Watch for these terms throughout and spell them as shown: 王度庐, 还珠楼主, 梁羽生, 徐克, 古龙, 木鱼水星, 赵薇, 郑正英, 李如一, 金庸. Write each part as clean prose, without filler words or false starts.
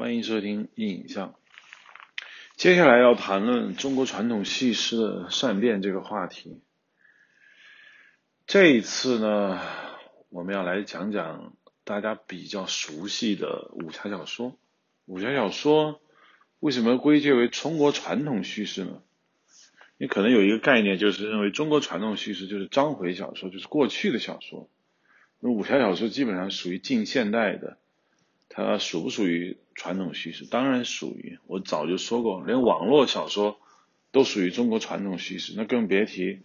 欢迎收听一影像。接下来要谈论中国传统戏诗的善变这个话题。这一次呢，我们要来讲讲大家比较熟悉的武侠小说。武侠小说为什么归结为中国传统叙事呢？你可能有一个概念，就是认为中国传统叙事就是章回小说，就是过去的小说。那武侠小说基本上属于近现代的，它属不属于传统叙事？当然属于。我早就说过，连网络小说都属于中国传统叙事，那更别提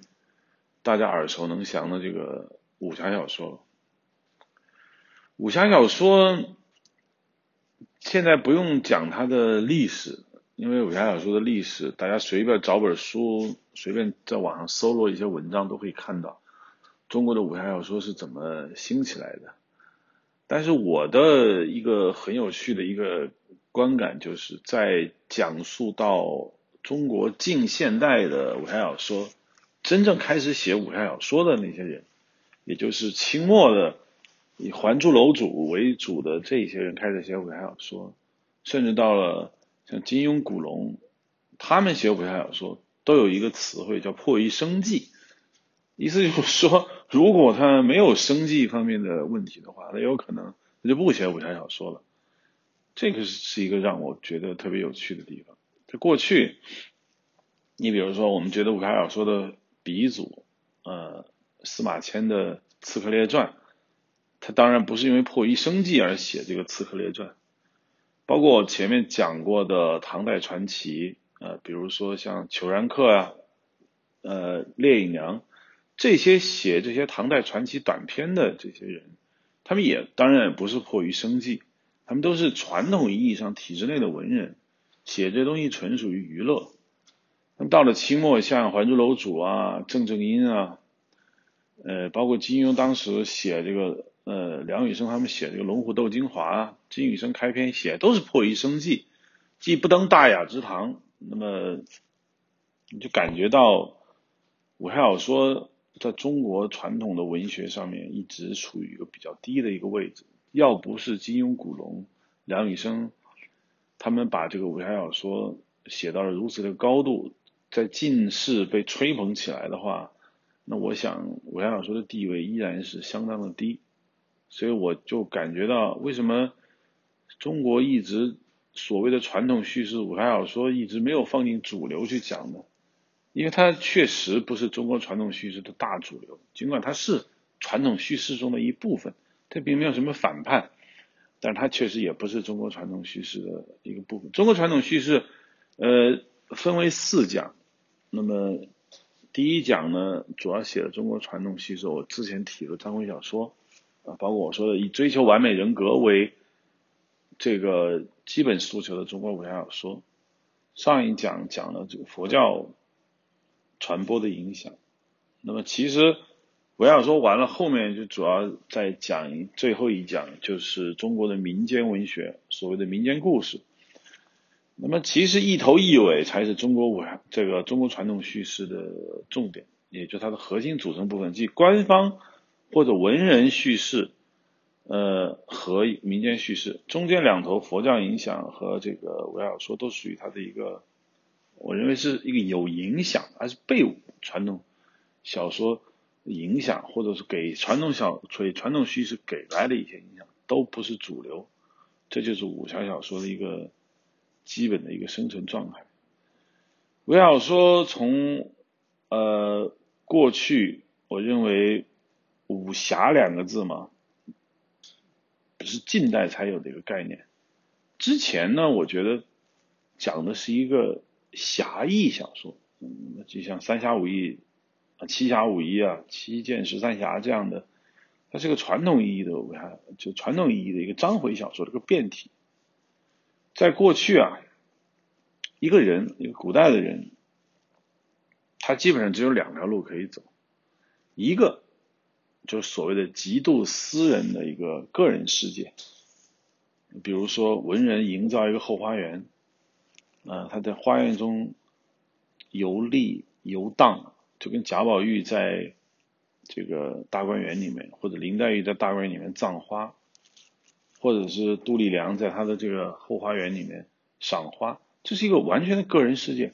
大家耳熟能详的这个武侠小说了。武侠小说现在不用讲它的历史，因为武侠小说的历史，大家随便找本书，随便在网上搜罗一些文章都可以看到中国的武侠小说是怎么兴起来的。但是我的一个很有趣的一个观感，就是在讲述到中国近现代的武侠小说，真正开始写武侠小说的那些人，也就是清末的以还珠楼主为主的这些人开始写武侠小说，甚至到了像金庸、古龙，他们写武侠小说都有一个词汇叫“破译生计”。意思就是说，如果他没有生计方面的问题的话，那有可能他就不写武侠小说了。这个是一个让我觉得特别有趣的地方。在过去，你比如说我们觉得武侠小说的鼻祖，司马迁的《刺客列传》，他当然不是因为破译生计而写这个《刺客列传》，包括我前面讲过的唐代传奇，比如说像虬髯客啊，烈影娘。这些写这些唐代传奇短篇的这些人，他们也当然也不是迫于生计，他们都是传统意义上体制内的文人，写这东西纯属于娱乐。那么到了清末，像还珠楼主啊、郑正英啊，包括金庸当时写这个梁羽生他们写这个《龙虎斗精华》啊，金羽生开篇写都是迫于生计，既不登大雅之堂，那么你就感觉到武侠小说在中国传统的文学上面一直处于一个比较低的一个位置，要不是金庸、古龙、梁羽生他们把这个武侠小说写到了如此的高度，在近世被吹捧起来的话，那我想武侠小说的地位依然是相当的低。所以我就感觉到，为什么中国一直所谓的传统叙事武侠小说一直没有放进主流去讲呢？因为它确实不是中国传统叙事的大主流，尽管它是传统叙事中的一部分，它并没有什么反叛，但它确实也不是中国传统叙事的一个部分。中国传统叙事分为四讲，那么第一讲呢，主要写的中国传统叙事，我之前提了章回小说啊，包括我说的以追求完美人格为这个基本诉求的中国武侠小说。上一讲讲了这个佛教传播的影响，那么其实我要说完了，后面就主要再讲最后一讲，就是中国的民间文学，所谓的民间故事。那么其实一头一尾才是中国这个中国传统叙事的重点，也就是它的核心组成部分，即官方或者文人叙事，和民间叙事，中间两头佛教影响和这个我要说都属于它的一个。我认为是一个有影响，而是被传统小说影响，或者是传统叙事给来的一些影响，都不是主流。这就是武侠小说的一个基本的一个生存状态。武侠小说从过去，我认为武侠两个字嘛，不是近代才有的一个概念。之前呢，我觉得讲的是一个侠义小说，就像三侠五义啊、七侠五义啊、七剑十三侠这样的，它是个传统意义的，就传统意义的一个章回小说的一个变体。在过去啊，一个古代的人，他基本上只有两条路可以走，一个就是所谓的极度私人的一个个人世界，比如说文人营造一个后花园。他在花园中游历游荡，就跟贾宝玉在这个大观园里面，或者林黛玉在大观园里面葬花，或者是杜丽娘在她的这个后花园里面赏花，这是一个完全的个人世界，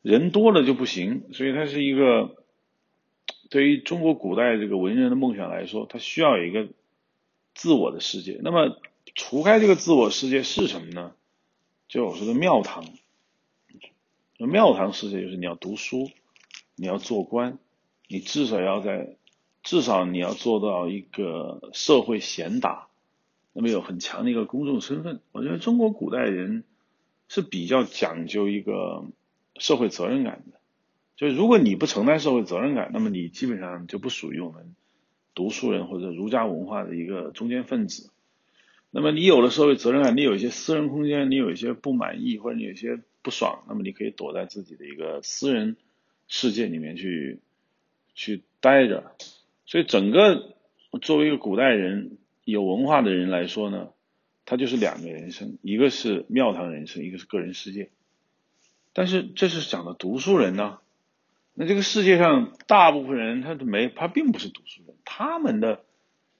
人多了就不行。所以它是一个对于中国古代这个文人的梦想来说，它需要有一个自我的世界。那么除开这个自我世界是什么呢？就我说的庙堂。庙堂世界就是你要读书，你要做官，你至少你要做到一个社会贤达，那么有很强的一个公众身份。我觉得中国古代人是比较讲究一个社会责任感的，就是如果你不承担社会责任感，那么你基本上就不属于我们读书人或者儒家文化的一个中间分子。那么你有了社会责任感，你有一些私人空间，你有一些不满意或者你有一些不爽，那么你可以躲在自己的一个私人世界里面去待着。所以整个作为一个古代人有文化的人来说呢，他就是两个人生，一个是庙堂人生，一个是个人世界。但是这是讲的读书人呢，那这个世界上大部分人他并不是读书人，他们的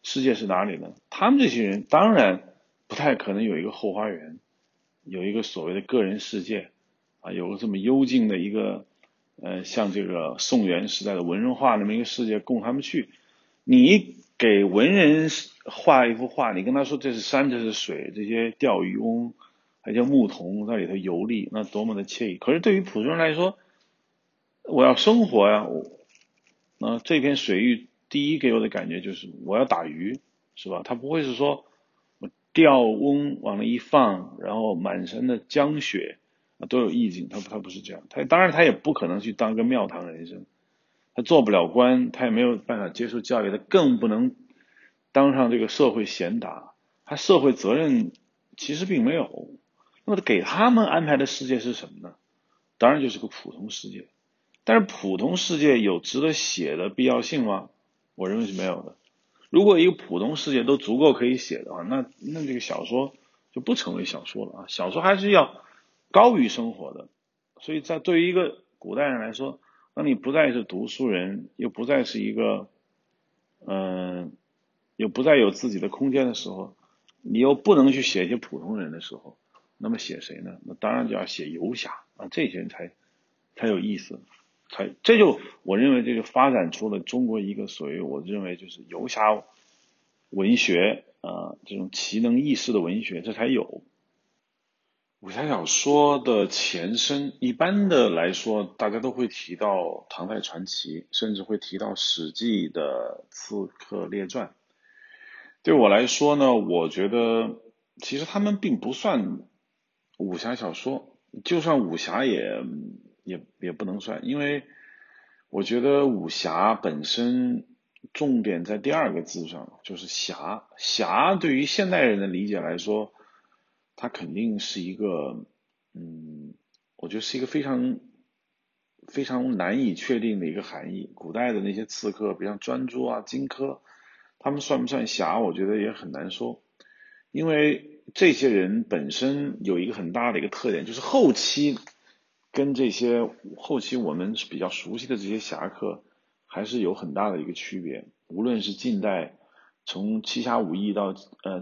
世界是哪里呢？他们这些人当然不太可能有一个后花园，有一个所谓的个人世界啊，有个这么幽静的一个像这个宋元时代的文人画那么一个世界供他们去。你给文人画一幅画，你跟他说这是山这是水，这些钓鱼翁还叫牧童在里头游历，那多么的惬意。可是对于普通人来说，我要生活呀，那这片水域第一给我的感觉就是我要打鱼，是吧？他不会是说钓翁往那一放，然后满身的江雪啊都有意境，他不是这样。他当然他也不可能去当个庙堂人生，他做不了官，他也没有办法接受教育，他更不能当上这个社会贤达，他社会责任其实并没有。那么给他们安排的世界是什么呢？当然就是个普通世界。但是普通世界有值得写的必要性吗？我认为是没有的。如果一个普通世界都足够可以写的话，那这个小说就不成为小说了啊！小说还是要高于生活的。所以在对于一个古代人来说，当你不再是读书人，又不再是一个又不再有自己的空间的时候，你又不能去写一些普通人的时候，那么写谁呢？那当然就要写游侠啊，这些人才有意思。这就我认为这就发展出了中国一个所谓我认为就是游侠文学啊，这种奇能异士的文学这才有。武侠小说的前身一般的来说大家都会提到唐代传奇，甚至会提到史记的刺客列传。对我来说呢，我觉得其实他们并不算武侠小说，就算武侠也不能算，因为我觉得武侠本身重点在第二个字上，就是侠。侠对于现代人的理解来说，它肯定是一个我觉得是一个非常非常难以确定的一个含义。古代的那些刺客，比如像专诸啊、荆轲，他们算不算侠？我觉得也很难说，因为这些人本身有一个很大的一个特点，就是后期跟这些后期我们比较熟悉的这些侠客还是有很大的一个区别。无论是近代从七侠五义到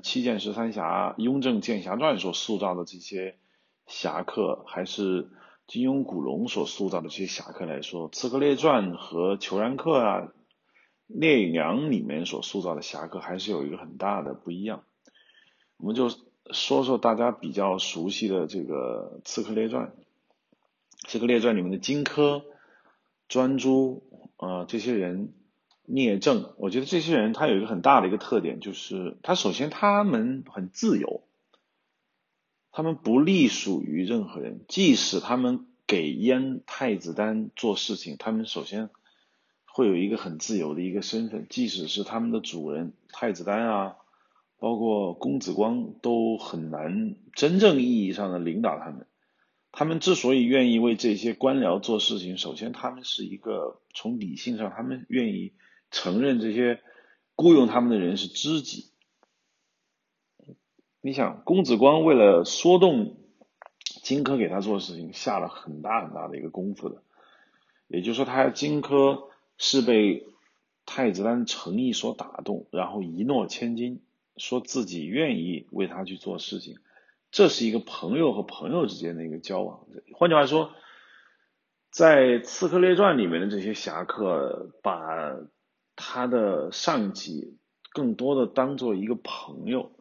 七剑十三侠、雍正剑侠传所塑造的这些侠客，还是金庸古龙所塑造的这些侠客来说，刺客列传和虬髯客啊、聂隐娘里面所塑造的侠客还是有一个很大的不一样。我们就说说大家比较熟悉的这个刺客列传。这个列传里面的荆轲、专诸这些人，聂政，我觉得这些人他有一个很大的一个特点，就是首先他们很自由，他们不隶属于任何人，即使他们给燕太子丹做事情，他们首先会有一个很自由的一个身份，即使是他们的主人太子丹啊，包括公子光都很难真正意义上的领导他们。他们之所以愿意为这些官僚做事情，首先他们是一个从理性上他们愿意承认这些雇佣他们的人是知己。你想公子光为了说动荆轲给他做事情下了很大很大的一个功夫的，也就是说荆轲是被太子丹诚意所打动，然后一诺千金，说自己愿意为他去做事情，这是一个朋友和朋友之间的一个交往。换句话说，在《刺客列传》里面的这些侠客把他的上级更多的当做一个朋友，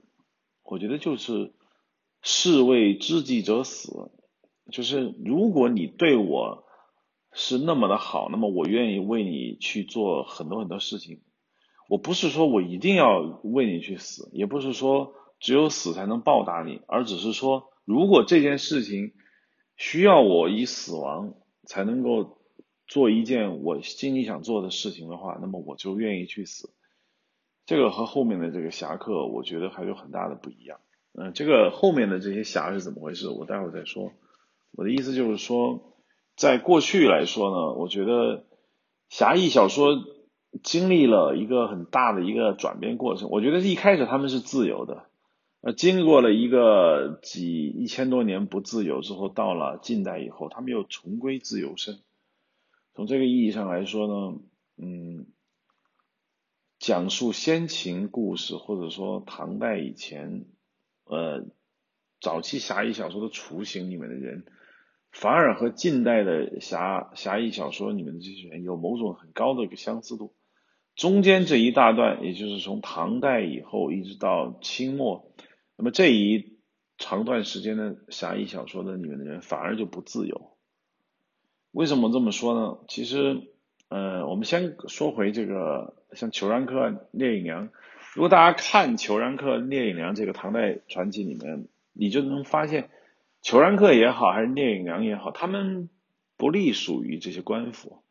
我觉得就是士为知己者死，就是如果你对我是那么的好，那么我愿意为你去做很多很多事情。我不是说我一定要为你去死，也不是说只有死才能报答你，而只是说如果这件事情需要我以死亡才能够做一件我心里想做的事情的话，那么我就愿意去死。这个和后面的这个侠客我觉得还有很大的不一样。这个后面的这些侠是怎么回事我待会儿再说。我的意思就是说，在过去来说呢，我觉得侠义小说经历了一个很大的一个转变过程。我觉得一开始他们是自由的，经过了一个一千多年不自由之后，到了近代以后他们又重归自由身。从这个意义上来说呢，讲述先秦故事或者说唐代以前早期侠义小说的雏形里面的人，反而和近代的侠义小说里面的这些人有某种很高的一个相似度。中间这一大段，也就是从唐代以后一直到清末，那么这一长段时间的侠义小说的里面的人反而就不自由。为什么这么说呢？其实我们先说回这个像虬髯客、聂隐娘。如果大家看虬髯客、聂隐娘这个唐代传奇里面，你就能发现虬髯客也好还是聂隐娘也好，他们不隶属于这些官府，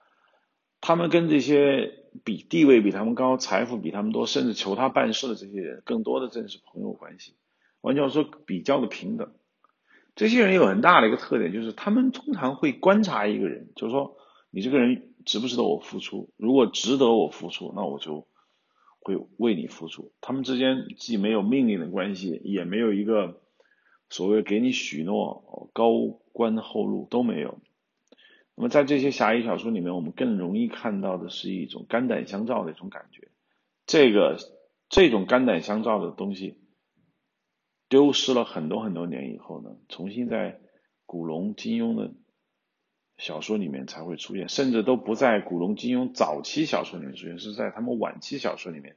他们跟这些地位比他们高、财富比他们多，甚至求他办事的这些人，更多的正是朋友关系，完全说比较的平等。这些人有很大的一个特点，就是他们通常会观察一个人，就是说你这个人值不值得我付出，如果值得我付出，那我就会为你付出。他们之间既没有命令的关系，也没有一个所谓给你许诺高官厚禄，都没有。那么在这些侠义小说里面，我们更容易看到的是一种肝胆相照的一种感觉。这种肝胆相照的东西丢失了很多很多年以后呢，重新在古龙、金庸的小说里面才会出现，甚至都不在古龙、金庸早期小说里面出现，是在他们晚期小说里面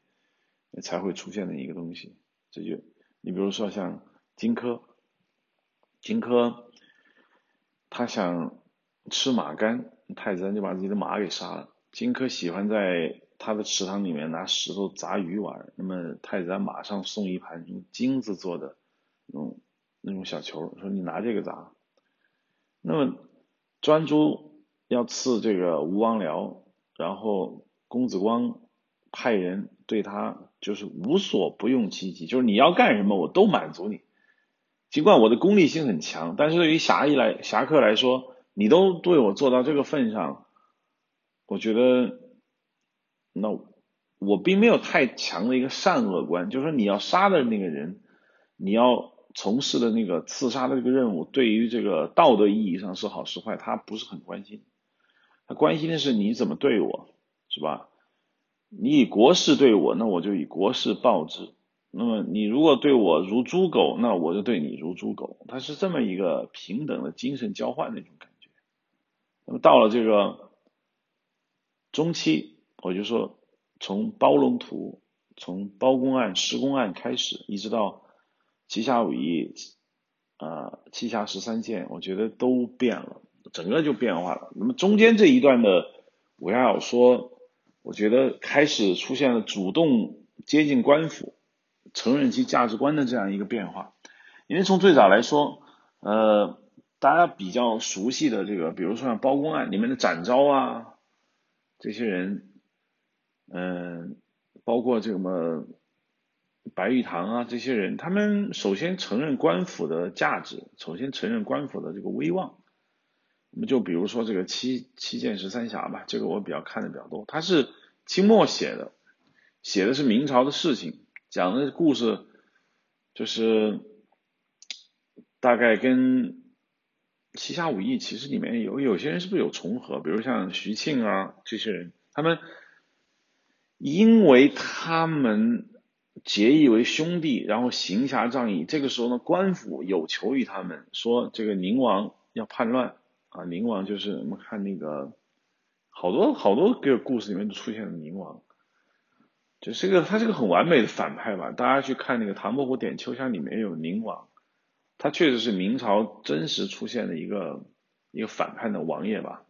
才会出现的一个东西。这就你比如说像荆轲他想吃马肝，太子就把自己的马给杀了。荆轲喜欢在他的池塘里面拿石头砸鱼玩，那么太子马上送一盘用金子做的那种小球，说你拿这个砸。那么专诸要刺这个吴王僚，然后公子光派人对他就是无所不用其极，就是你要干什么我都满足你。尽管我的功利性很强，但是对于侠客来说，你都对我做到这个份上，我觉得那我并没有太强的一个善恶观，就是说你要杀的那个人，你要从事的那个刺杀的这个任务，对于这个道德意义上是好是坏他不是很关心，他关心的是你怎么对我，是吧？你以国事对我，那我就以国事报之，那么你如果对我如猪狗，那我就对你如猪狗。它是这么一个平等的精神交换的一种感觉。那么到了这个中期，我就说从包龙图、从包公案、施公案开始，一直到七侠五义、七侠13剑，我觉得都变了，整个就变化了。那么中间这一段的武侠小说，我觉得开始出现了主动接近官府、承认其价值观的这样一个变化。因为从最早来说，大家比较熟悉的这个，比如说像包公案里面的展昭啊，这些人，包括这个白玉堂啊，这些人，他们首先承认官府的价值，首先承认官府的这个威望。我们就比如说这个七剑十三侠吧，这个我比较看的比较多，他是清末写的是明朝的事情，讲的故事就是大概跟七侠五义其实里面有些人是不是有重合，比如像徐庆啊这些人，他们因为他们结义为兄弟，然后行侠仗义。这个时候呢，官府有求于他们，说这个宁王要叛乱啊，宁王就是我们看那个好多个故事里面都出现了宁王，就是个他是个很完美的反派吧。大家去看那个《唐伯虎点秋香》里面有宁王，他确实是明朝真实出现的一个反叛的王爷吧。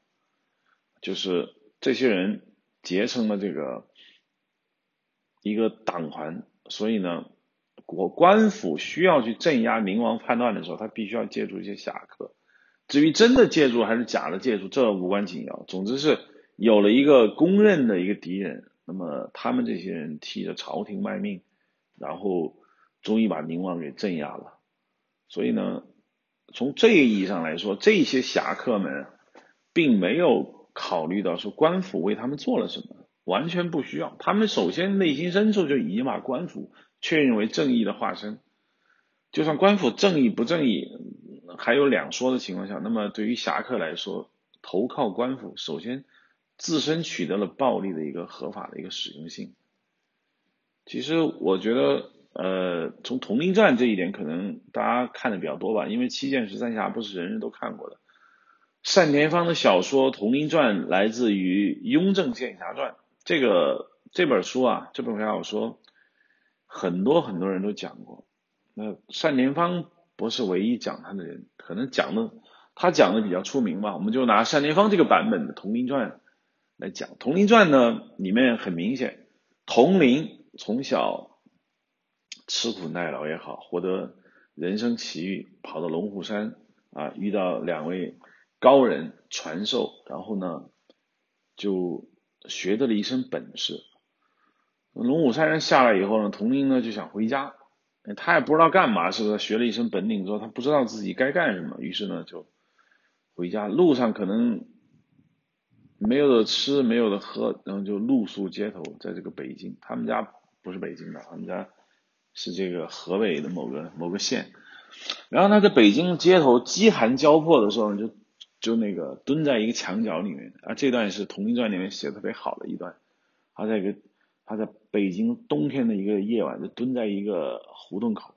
就是这些人结成了这个一个党团，所以呢，官府需要去镇压宁王叛乱的时候，他必须要借助一些侠客。至于真的借助还是假的借助，这无关紧要。总之是有了一个公认的一个敌人，那么他们这些人替着朝廷卖命，然后终于把宁王给镇压了。所以呢，从这个意义上来说，这些侠客们并没有考虑到说官府为他们做了什么。完全不需要，他们首先内心深处就已把官府确认为正义的化身，就算官府正义不正义还有两说的情况下，那么对于侠客来说，投靠官府首先自身取得了暴力的一个合法的一个使用性。其实我觉得从同林战这一点可能大家看的比较多吧，因为七剑十三侠不是人人都看过的。单田芳的小说《同林传》来自于《雍正剑侠传》，这本书啊，这本小说很多人都讲过。那单田芳不是唯一讲他的人，可能他讲的比较出名吧。我们就拿单田芳这个版本的《同林传》来讲。《同林传》呢，里面很明显，佟麟从小吃苦耐劳也好，获得人生奇遇，跑到龙虎山啊，遇到两位高人传授，然后呢就学得了一身本事。龙虎山人下来以后呢，佟麟呢就想回家，他也不知道干嘛，是不是学了一身本领之后他不知道自己该干什么，于是呢就回家，路上可能没有的吃没有的喝，然后就露宿街头。在这个北京，他们家不是北京的，他们家是这个河北的某个县。然后他在北京街头饥寒交迫的时候，就那个蹲在一个墙角里面啊，这段是《佟麟传》里面写的特别好的一段。他在北京冬天的一个夜晚，就蹲在一个胡同口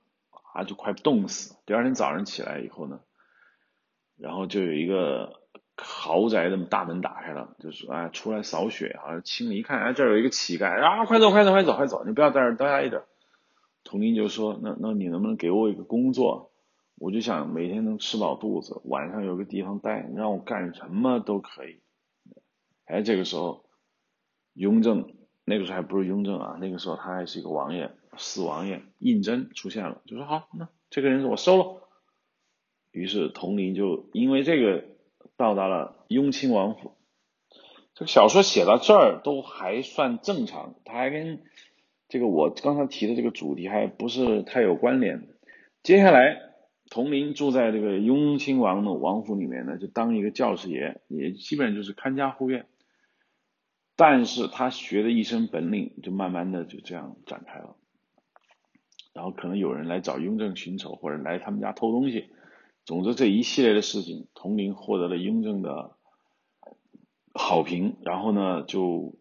啊，就快冻死。第二天早上起来以后呢，然后就有一个豪宅的大门打开了，就是啊出来扫雪啊，清理一看，哎、啊、这儿有一个乞丐啊，快走，你不要在这儿待着。佟麟就说那你能不能给我一个工作？我就想每天能吃饱肚子，晚上有个地方待，让我干什么都可以。哎，这个时候雍正，那个时候还不是雍正啊，那个时候他还是一个王爷，四王爷胤禛出现了，就说好，那这个人我收了。于是佟麟就因为这个到达了雍亲王府。这个小说写到这儿都还算正常，他还跟这个我刚才提的这个主题还不是太有关联。接下来佟麟住在这个雍亲王的王府里面呢，就当一个教师爷，也基本就是看家护院。但是他学的一身本领就慢慢的就这样展开了。然后可能有人来找雍正寻仇，或者来他们家偷东西。总之这一系列的事情，佟麟获得了雍正的好评，然后呢就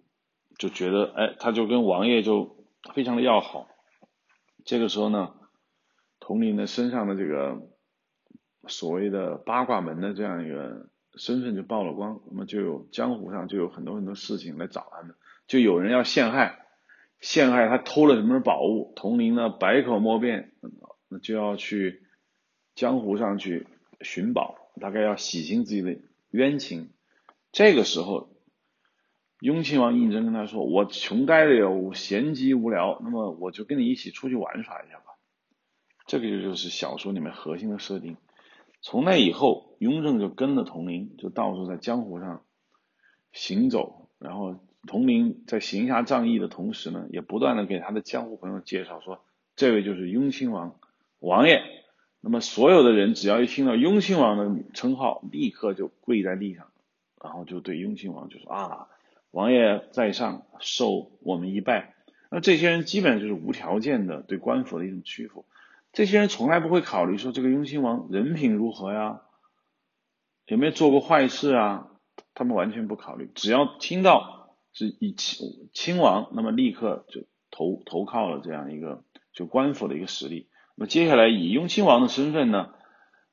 觉得哎，他就跟王爷就非常的要好。这个时候呢，佟麟的身上的这个所谓的八卦门的这样一个身份就曝了光，那么就有江湖上就有很多事情来找他们，就有人要陷害他偷了什么宝物，佟麟呢百口莫辩，那就要去江湖上去寻宝，大概要洗清自己的冤情。这个时候雍亲王胤禛跟他说，我穷呆了，我闲极无聊，那么我就跟你一起出去玩耍一下吧。这个就是小说里面核心的设定。从那以后，雍正就跟着佟麟，就到处在江湖上行走。然后佟麟在行侠仗义的同时呢，也不断的给他的江湖朋友介绍说，这位就是雍亲王王爷。那么所有的人只要一听到雍亲王的称号，立刻就跪在地上，然后就对雍亲王就说啊，王爷在上，受我们一拜。那这些人基本就是无条件的对官府的一种屈服。这些人从来不会考虑说这个雍亲王人品如何呀，有没有做过坏事啊，他们完全不考虑。只要听到是以亲王，那么立刻就投靠了这样一个就官府的一个实力。那么接下来以雍亲王的身份呢，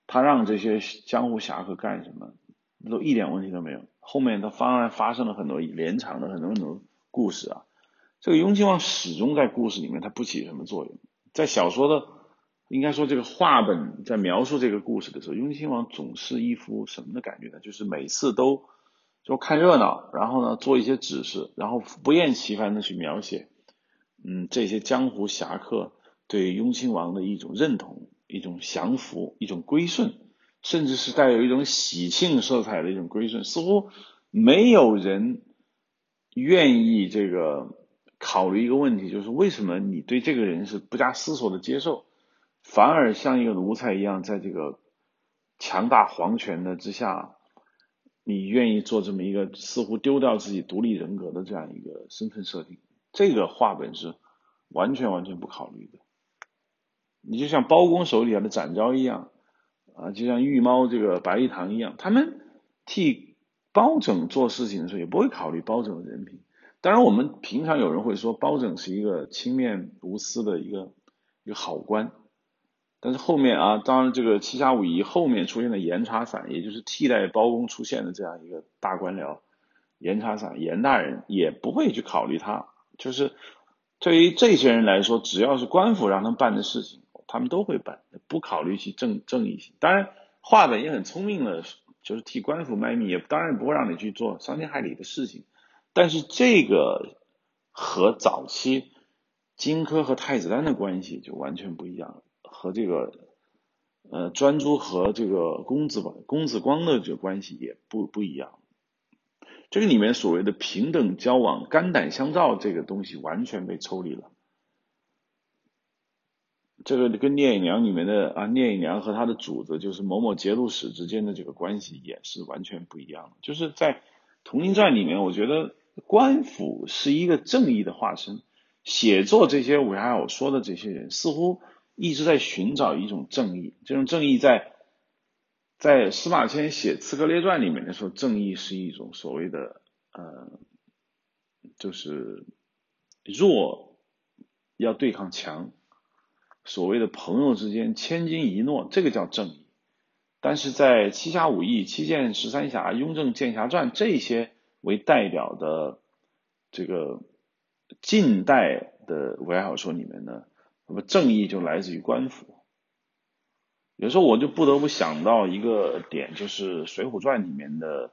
他让这些江湖侠客干什么都一点问题都没有。后面他当然发生了很多连长的很多故事啊。这个雍亲王始终在故事里面他不起什么作用。在小说的应该说这个话本在描述这个故事的时候，雍亲王总是一副什么的感觉呢？就是每次都就看热闹，然后呢做一些指示，然后不厌其烦的去描写这些江湖侠客对雍亲王的一种认同，一种降服，一种归顺，甚至是带有一种喜庆色彩的一种归顺。似乎没有人愿意这个考虑一个问题，就是为什么你对这个人是不加思索的接受，反而像一个奴才一样在这个强大皇权的之下，你愿意做这么一个似乎丢掉自己独立人格的这样一个身份设定。这个话本是完全不考虑的。你就像包公手底下的展昭一样啊，就像玉猫这个白玉堂一样，他们替包拯做事情的时候也不会考虑包拯的人品。当然我们平常有人会说包拯是一个清面无私的一个好官，但是后面啊，当然这个七侠五义后面出现的严查散，也就是替代包公出现的这样一个大官僚严查散，严大人也不会去考虑他。就是对于这些人来说，只要是官府让他们办的事情他们都会办，不考虑其正义性。当然话本也很聪明的，就是替官府卖命，也当然不会让你去做伤天害理的事情。但是这个和早期荆轲和太子丹的关系就完全不一样了，和这个专诸和这个公子光的这个关系也不一样。这个里面所谓的平等交往、肝胆相照这个东西完全被抽离了。这个跟聂隐娘里面的聂隐娘和他的主子就是某某节度使之间的这个关系也是完全不一样。就是在《同心传》里面，我觉得官府是一个正义的化身，写作这些武侠小说的这些人似乎一直在寻找一种正义。这种正义在司马迁写《刺客列传》里面的时候，正义是一种所谓的就是弱要对抗强，所谓的朋友之间千金一诺，这个叫正义。但是在《七侠五义》《七剑十三侠》《雍正剑侠传》这些为代表的这个近代的武侠小说里面呢，那么正义就来自于官府。有时候我就不得不想到一个点，就是《水浒传》里面的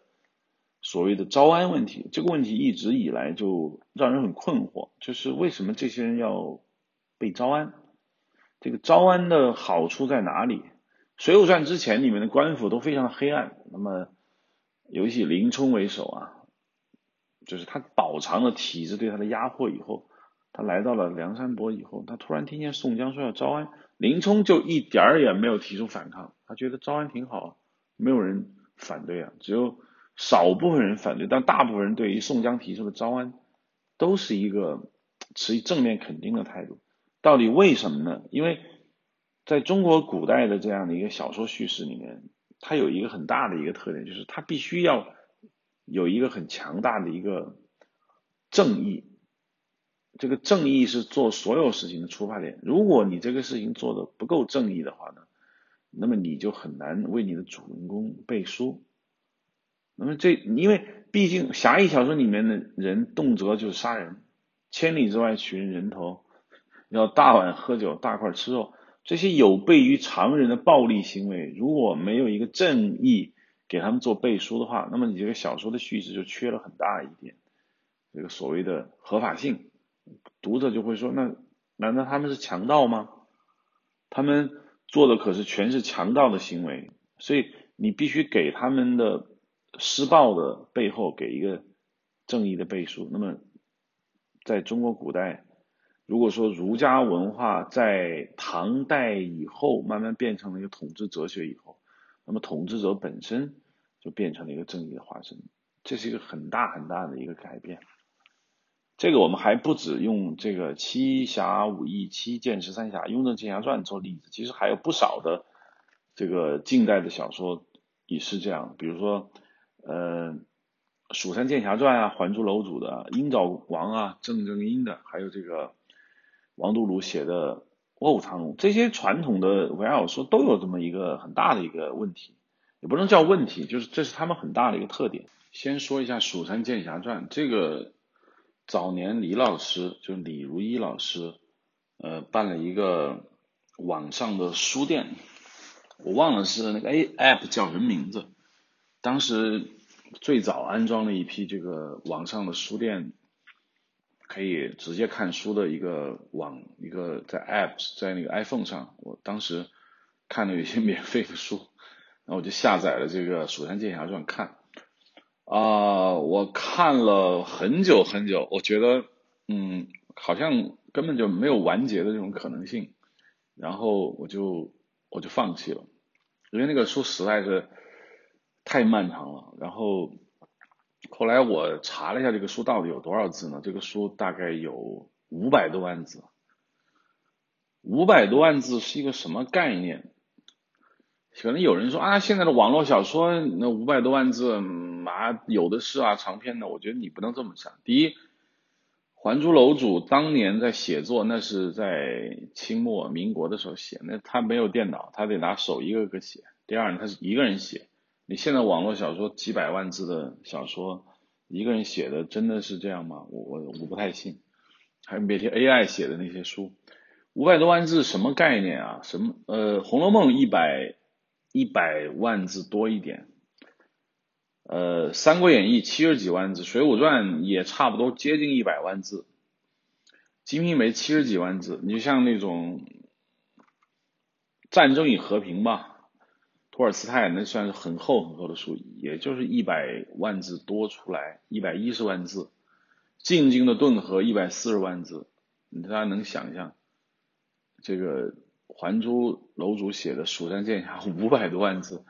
所谓的招安问题。这个问题一直以来就让人很困惑，就是为什么这些人要被招安？这个招安的好处在哪里？《水浒传》之前里面的官府都非常的黑暗，那么尤其林冲为首啊，就是他饱尝了体制对他的压迫以后，他来到了梁山伯以后，他突然听见宋江说要招安，林冲就一点儿也没有提出反抗，他觉得招安挺好，没有人反对啊，只有少部分人反对，但大部分人对于宋江提出的招安都是一个持正面肯定的态度。到底为什么呢？因为在中国古代的这样的一个小说叙事里面，它有一个很大的一个特点，就是它必须要有一个很强大的一个正义。这个正义是做所有事情的出发点，如果你这个事情做的不够正义的话呢，那么你就很难为你的主人公背书。那么因为毕竟侠义小说里面的人动辄就是杀人，千里之外取人头，要大碗喝酒大块吃肉，这些有悖于常人的暴力行为，如果没有一个正义给他们做背书的话，那么你这个小说的叙事就缺了很大一点这个所谓的合法性。读者就会说，那难道他们是强盗吗？他们做的可是全是强盗的行为，所以你必须给他们的施暴的背后给一个正义的背书。那么在中国古代，如果说儒家文化在唐代以后慢慢变成了一个统治哲学以后，那么统治者本身就变成了一个正义的化身，这是一个很大很大的一个改变。这个我们还不止用这个七侠五义、七剑十三侠、雍正剑侠传做例子，其实还有不少的这个近代的小说也是这样。比如说蜀山剑侠传啊、还珠楼主的、鹰爪王啊、郑正英的，还有这个王都鲁写的《卧虎藏龙》，这些传统的文言小说都有这么一个很大的一个问题，也不能叫问题，就是这是他们很大的一个特点。先说一下《蜀山剑侠传》，这个早年李老师，就是李如一老师，办了一个网上的书店，我忘了是那个 app 叫什么名字。当时最早安装了一批这个网上的书店，可以直接看书的一个在 app 在那个 iPhone 上，我当时看了有一些免费的书，然后我就下载了这个《蜀山剑侠传》看。我看了很久很久，我觉得好像根本就没有完结的这种可能性，然后我就放弃了，因为那个书实在是太漫长了。然后后来我查了一下这个书到底有多少字呢，这个书大概有500多万字。500多万字是一个什么概念？可能有人说啊，现在的网络小说那500多万字有的是啊，长篇的。我觉得你不能这么想。第一，还珠楼主当年在写作，那是在清末民国的时候写，那他没有电脑，他得拿手一个个写。第二，他是一个人写。你现在网络小说几百万字的小说，一个人写的真的是这样吗？我不太信。还别提 AI 写的那些书，500多万字什么概念啊？《红楼梦》100万字多一点，《三国演义》70几万字，《水浒传》也差不多接近100万字，《金瓶梅》70几万字。你就像那种《战争与和平》吧，托尔斯泰那算是很厚很厚的书，也就是100万字多出来，110万字，《进京的顿河》140万字，大家能想象这个还珠楼主写的《蜀山剑侠》500多万字，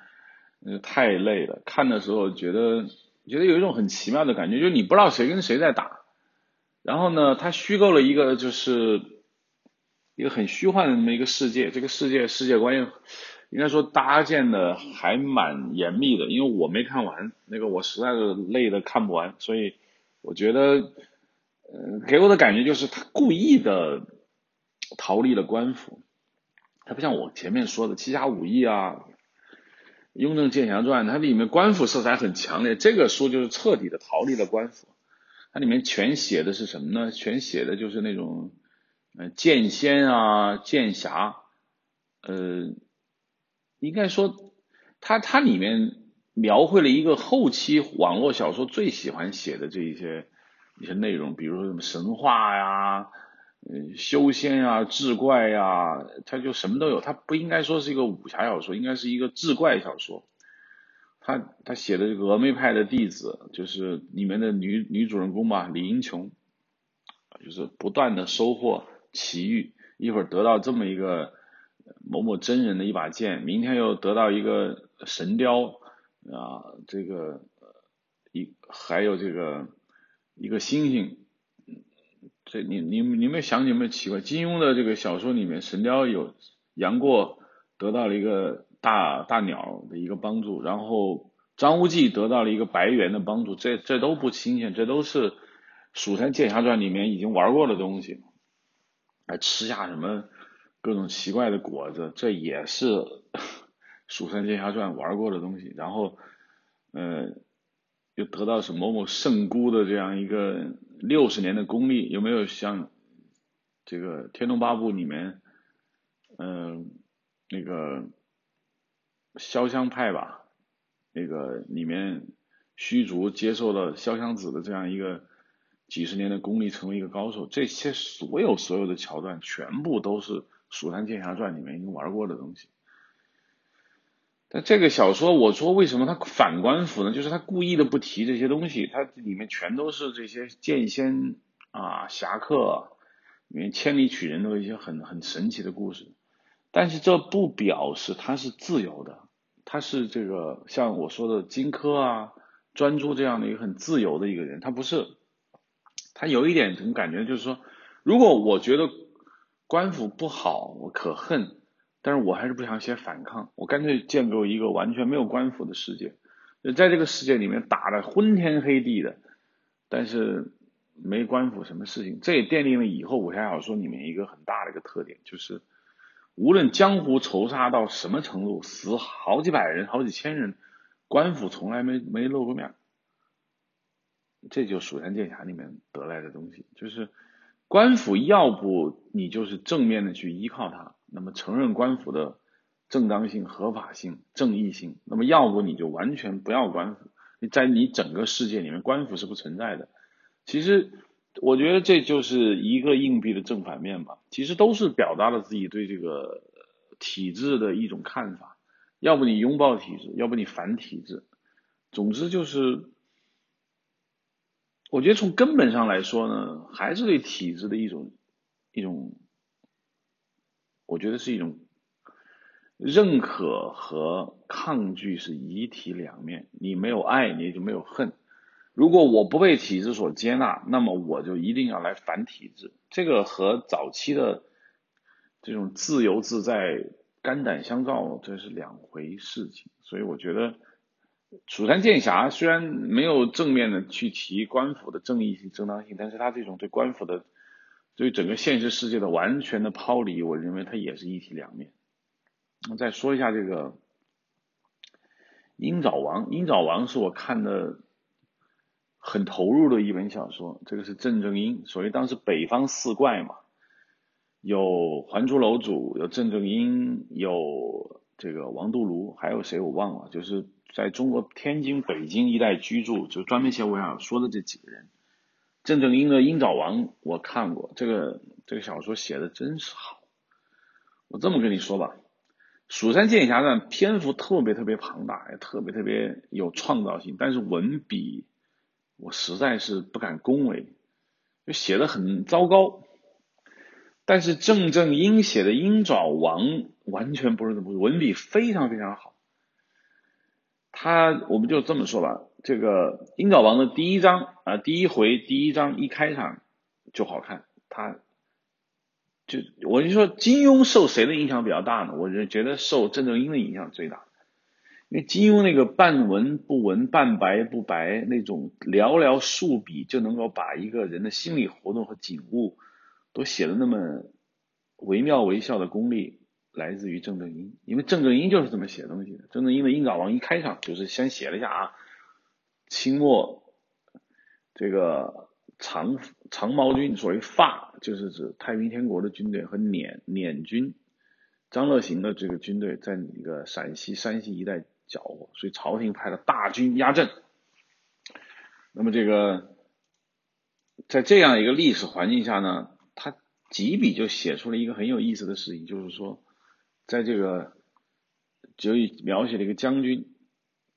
太累了。看的时候觉得有一种很奇妙的感觉，就是你不知道谁跟谁在打。然后呢，他虚构了一个就是一个很虚幻的那么一个世界，这个世界观应该说搭建的还蛮严密的。因为我没看完那个，我实在是累的看不完，所以我觉得给我的感觉就是他故意的逃离了官府。它不像我前面说的《七侠五义》啊，《雍正剑侠传》，它里面官府色彩很强烈，这个书就是彻底的逃离了官府。它里面全写的是什么呢？全写的就是那种剑仙啊、剑侠，应该说它里面描绘了一个后期网络小说最喜欢写的这一些内容，比如说什么神话呀、修仙啊、志怪啊，它就什么都有。它不应该说是一个武侠小说，应该是一个志怪小说。他写的这个峨眉派的弟子，就是里面的女主人公吧，李英琼，就是不断的收获奇遇，一会儿得到这么一个某某真人的一把剑，明天又得到一个神雕啊，这个还有这个一个星星。这你们想起有没有奇怪？金庸的这个小说里面，神雕有杨过得到了一个大鸟的一个帮助，然后张无忌得到了一个白猿的帮助，这都不新鲜，这都是《蜀山剑侠传》里面已经玩过的东西。还吃下什么各种奇怪的果子，这也是《蜀山剑侠传》玩过的东西。然后又得到是某某圣姑的这样一个60年的功力，有没有像这个《天龙八部》里面，那个潇湘派吧，那个里面虚竹接受了潇湘子的这样一个几10年的功力，成为一个高手。这些所有的桥段，全部都是《蜀山剑侠传》里面已经玩过的东西。但这个小说，我说为什么它反官府呢？就是它故意的不提这些东西，它里面全都是这些剑仙啊、侠客，里面千里取人的一些很神奇的故事。但是这不表示它是自由的，它是这个像我说的荆轲啊、专诸这样的一个很自由的一个人，他不是。他有一点什么感觉，就是说，如果我觉得官府不好，我可恨。但是我还是不想写反抗，我干脆建构一个完全没有官府的世界，在这个世界里面打得昏天黑地的，但是没官府什么事情，这也奠定了以后武侠小说里面一个很大的一个特点，就是无论江湖仇杀到什么程度，死好几百人好几千人，官府从来没露过面。这就蜀山剑侠里面得来的东西，就是官府要不你就是正面的去依靠它，那么承认官府的正当性合法性正义性，那么要不你就完全不要官府，在你整个世界里面官府是不存在的。其实我觉得这就是一个硬币的正反面吧，其实都是表达了自己对这个体制的一种看法，要不你拥抱体制，要不你反体制。总之就是我觉得从根本上来说呢，还是对体制的一种我觉得是一种认可和抗拒是一体两面，你没有爱你也就没有恨。如果我不被体制所接纳，那么我就一定要来反体制，这个和早期的这种自由自在肝胆相照这是两回事情。所以我觉得蜀山剑侠虽然没有正面的去提官府的正义性正当性，但是他这种对官府的对整个现实世界的完全的抛离，我认为他也是一体两面。我再说一下这个鹰爪王，鹰爪王是我看的很投入的一本小说，这个是郑正英，所以当时北方四怪嘛，有还珠楼主，有郑正英，有这个王度庐，还有谁我忘了，就是在中国天津北京一带居住就专门写我想说的这几个人。郑正英的鹰爪王我看过，这个小说写的真是好。我这么跟你说吧，蜀山剑侠呢篇幅特别特别庞大，也特别特别有创造性，但是文笔我实在是不敢恭维，就写的很糟糕。但是郑正英写的鹰爪王完全不是这么，文笔非常非常好。我们就这么说吧，这个鹰爪王的第一章啊，第一回第一章一开场就好看，我就说金庸受谁的影响比较大呢？我就觉得受郑正英的影响最大，因为金庸那个半文不文半白不白那种寥寥数笔就能够把一个人的心理活动和景物都写的那么惟妙惟肖的功力来自于郑正英，因为郑正英就是这么写东西的。郑正英的鹰爪王一开场就是先写了一下啊，清末这个长毛军，所谓发就是指太平天国的军队和捻军张乐行的这个军队在那个陕西山西一带搅和，所以朝廷派了大军压阵。那么这个在这样一个历史环境下呢，他几笔就写出了一个很有意思的事情，就是说在这个就描写了一个将军，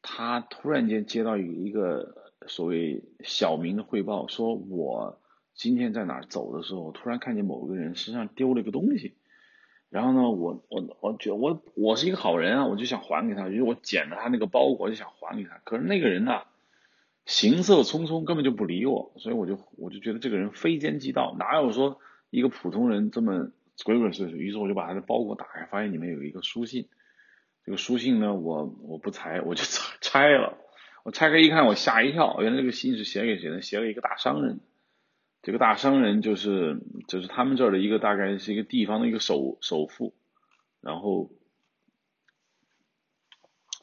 他突然间接到一个所谓小民的汇报，说我今天在哪儿走的时候突然看见某个人身上丢了一个东西，然后呢我觉得我是一个好人啊，我就想还给他，就是我捡了他那个包裹就想还给他，可是那个人啊行色匆匆根本就不理我，所以我就觉得这个人非奸即盗，哪有说一个普通人这么鬼鬼祟祟，于是我就把他的包裹打开，发现里面有一个书信，这个书信呢我不裁，我就拆了，我拆开一看我吓一跳，原来这个信是写给谁呢？写给一个大商人，这个大商人就是他们这儿的一个大概是一个地方的一个首富，然后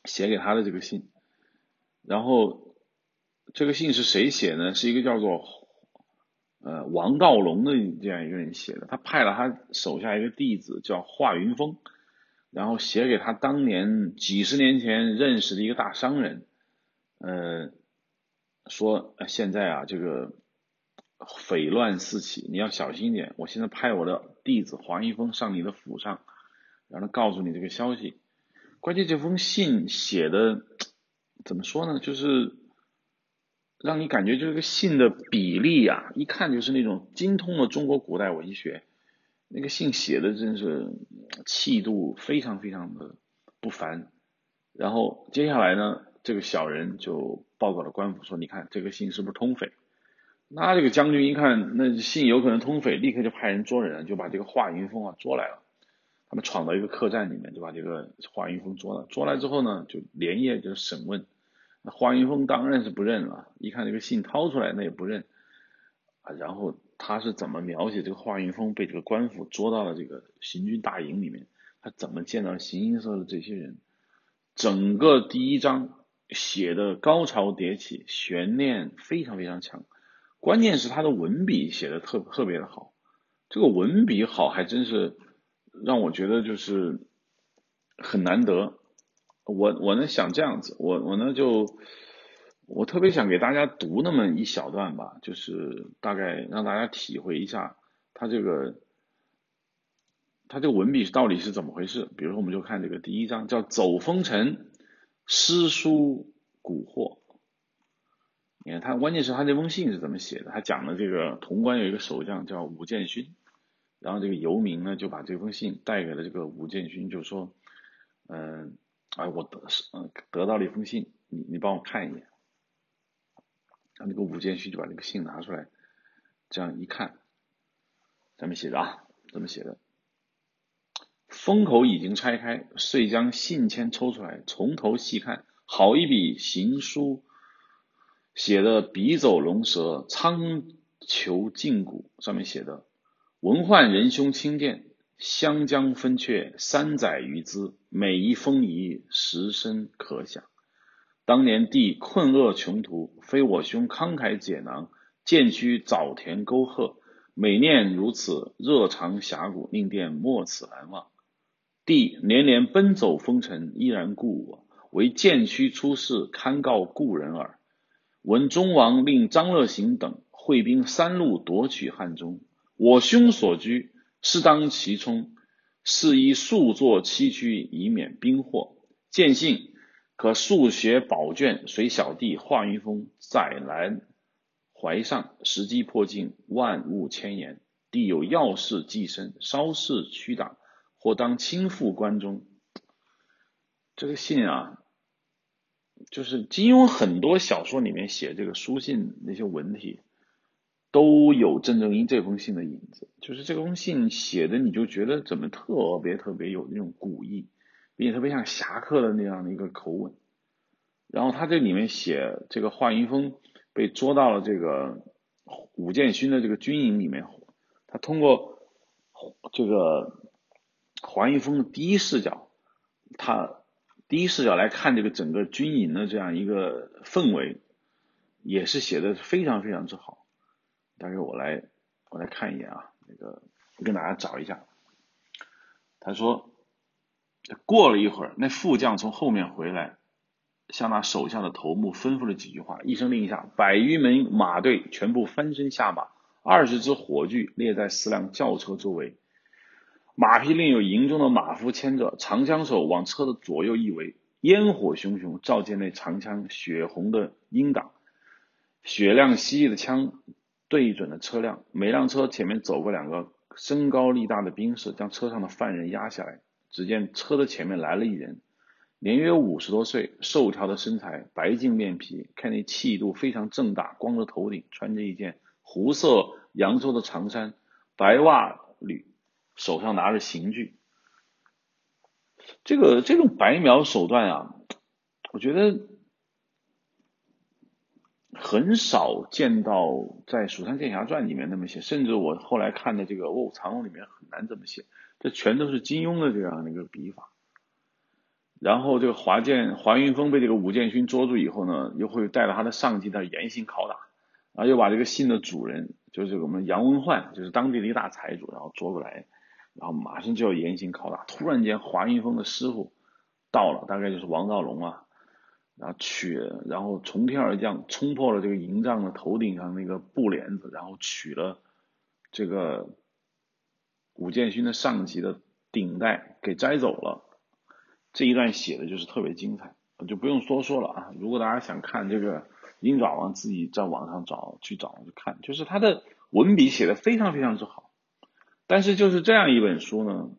写给他的这个信，然后这个信是谁写呢？是一个叫做王道龙的这样一个人写的，他派了他手下一个弟子叫华云峰，然后写给他当年几十年前认识的一个大商人，说现在啊这个匪乱四起，你要小心点，我现在派我的弟子华云峰上你的府上，然后告诉你这个消息。关键这封信写的怎么说呢，就是让你感觉就是这个信的比例啊，一看就是那种精通了中国古代文学，那个信写的真是气度非常非常的不凡。然后接下来呢，这个小人就报告了官府说，你看这个信是不是通匪？那这个将军一看那信有可能通匪，立刻就派人捉人，就把这个华云峰啊捉来了。他们闯到一个客栈里面，就把这个华云峰捉了。捉来之后呢，就连夜就审问。那华云峰当然是不认了，一看这个信掏出来那也不认，然后他是怎么描写这个华云峰被这个官府捉到了这个行军大营里面，他怎么见到形形色色的这些人，整个第一章写的高潮迭起，悬念非常非常强，关键是他的文笔写的特别的好，这个文笔好还真是让我觉得就是很难得。我呢想这样子，我特别想给大家读那么一小段吧，就是大概让大家体会一下他这个文笔到底是怎么回事。比如说我们就看这个第一章，叫走风尘，诗书蛊惑。你看他关键是他这封信是怎么写的，他讲的这个潼关有一个守将叫武建勋，然后这个游民呢就把这封信带给了这个武建勋，就说我得到了一封信，你帮我看一眼。然后这个武建勋就把这个信拿出来，这样一看，咱们写的。封口已经拆开，遂将信签抽出来，从头细看，好一笔行书，写的笔走龙蛇，苍穹禁锢。上面写的文焕仁兄亲见，湘江分阙，三载余资，每一风仪，时深可想。当年帝困厄穷途，非我兄慷慨解囊，建区早田沟壑，每念如此，热肠峡谷，令殿莫此难忘。帝年年奔走风尘，依然故我，为建区出事，堪告故人耳。闻中王令张乐行等会兵三路夺取汉中，我兄所居，适当其冲，是以速作崎岖，以免兵祸。见信可速学宝卷，随小弟华云峰载来淮上，时机迫近，万物千言。弟有要事寄身，稍事驱挡，或当亲赴关中。这个信啊，就是金庸很多小说里面写这个书信那些文体都有郑正英这封信的影子，就是这封信写的你就觉得怎么特别特别有那种古意，并且特别像侠客的那样的一个口吻。然后他这里面写这个华云峰被捉到了这个武建勋的这个军营里面，他通过这个华云峰的第一视角来看这个整个军营的这样一个氛围，也是写的非常非常之好。大概我来看一眼啊，那个我跟大家找一下。他说，过了一会儿，那副将从后面回来，向那手下的头目吩咐了几句话，一声令下，100余名马队全部翻身下马，20只火炬列在4辆轿车周围。马匹另有营中的马夫牵着，长枪手往车的左右一围，烟火熊熊，照见那长枪血红的鹰挡，血亮犀利的枪对准了车辆，每辆车前面走过2个身高力大的兵士，将车上的犯人压下来。只见车的前面来了一人，年约50多岁，瘦条的身材，白净面皮，看那气度非常正大，光着头顶，穿着一件湖色扬州的长衫，白袜履，手上拿着刑具。这种白描手段啊，我觉得很少见到在《蜀山剑侠传》里面那么写，甚至我后来看的这个《卧虎藏龙》里面很难这么写，这全都是金庸的这样的一个笔法。然后这个华云峰被这个武建勋捉住以后呢，又会带着他的上级的严刑拷打，然后又把这个信的主人，就是我们杨文焕，就是当地的一大财主，然后捉过来，然后马上就要严刑拷打。突然间华云峰的师傅到了，大概就是王道龙啊，然后从天而降，冲破了这个营帐的头顶上那个布帘子，然后取了这个武建勋的上级的顶戴给摘走了。这一段写的就是特别精彩，就不用多说了啊。如果大家想看这个鹰爪王，自己在网上去找去看，就是他的文笔写的非常非常之好。但是就是这样一本书呢，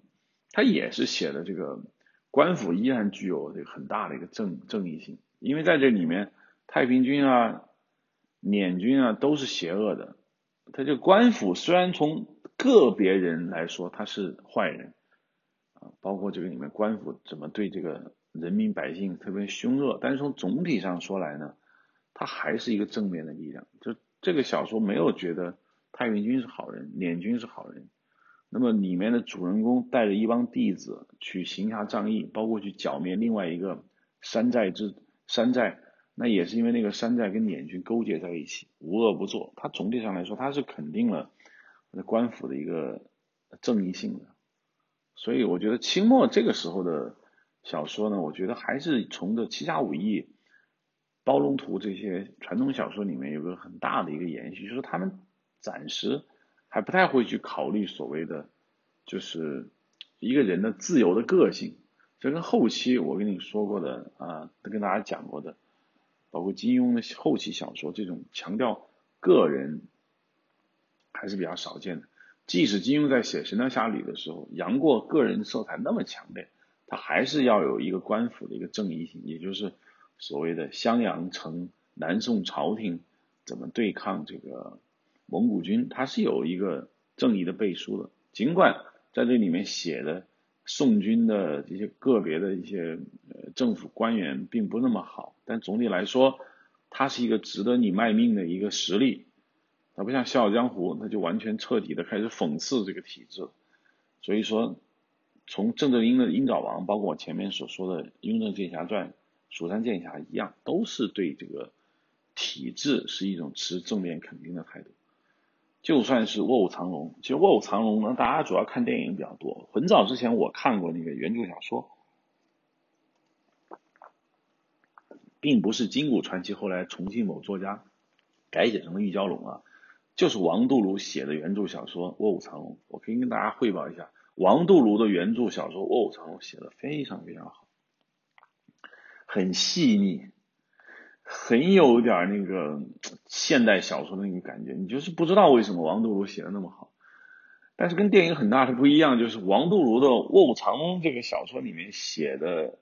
他也是写的这个官府依然具有这个很大的一个正义性，因为在这里面太平军啊、捻军啊都是邪恶的，他这官府虽然从个别人来说他是坏人啊，包括这个里面官府怎么对这个人民百姓特别凶恶，但是从总体上说来呢，他还是一个正面的力量。就这个小说没有觉得太平军是好人，捻军是好人，那么里面的主人公带着一帮弟子去行侠仗义，包括去剿灭另外一个山寨，那也是因为那个山寨跟捻军勾结在一起，无恶不作。他总体上来说，他是肯定了官府的一个正义性的。所以我觉得清末这个时候的小说呢，我觉得还是从这七侠五义、包龙图这些传统小说里面有个很大的一个延续，就是他们暂时还不太会去考虑所谓的就是一个人的自由的个性，这跟后期我跟你说过的啊，跟大家讲过的，包括金庸的后期小说这种强调个人还是比较少见的。即使金庸在写《神雕侠侣》的时候，杨过个人色彩那么强烈，他还是要有一个官府的一个正义性，也就是所谓的襄阳城、南宋朝廷怎么对抗这个蒙古军，它是有一个正义的背书的。尽管在这里面写的宋军的这些个别的一些政府官员并不那么好，但总体来说，它是一个值得你卖命的一个实力。它不像《笑傲江湖》，它就完全彻底的开始讽刺这个体制。所以说，从郑振英的《鹰爪王》，包括我前面所说的《雍正剑侠传》、蜀山剑侠一样，都是对这个体制是一种持正面肯定的态度。就算是《卧虎藏龙》，其实《卧虎藏龙》呢，大家主要看电影比较多。很早之前我看过那个原著小说，并不是金谷传奇后来重庆某作家改写成了《玉娇龙》啊，就是王杜庐写的原著小说《卧虎藏龙》。我可以跟大家汇报一下，王杜庐的原著小说《卧虎藏龙》写的非常非常好。很细腻，很有点那个现代小说的那个感觉，你就是不知道为什么王杜庐写的那么好。但是跟电影很大的不一样，就是王杜庐的《卧虎藏龙》这个小说里面写的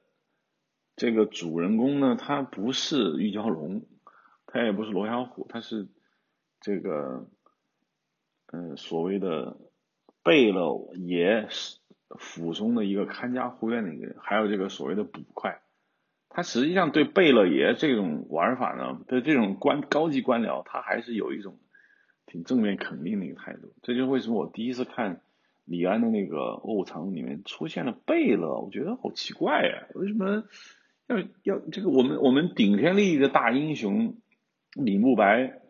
这个主人公呢，他不是玉娇龙，他也不是罗小虎，他是这个所谓的贝勒爷府中的一个看家护院的一个人，还有这个所谓的捕快。他实际上对贝勒爷这种玩法呢，对这种高级官僚，他还是有一种挺正面肯定的一个态度。这就是为什么我第一次看李安的那个《卧虎藏龙》里面出现了贝勒，我觉得好奇怪呀，为什么要这个我们顶天立地的大英雄李慕白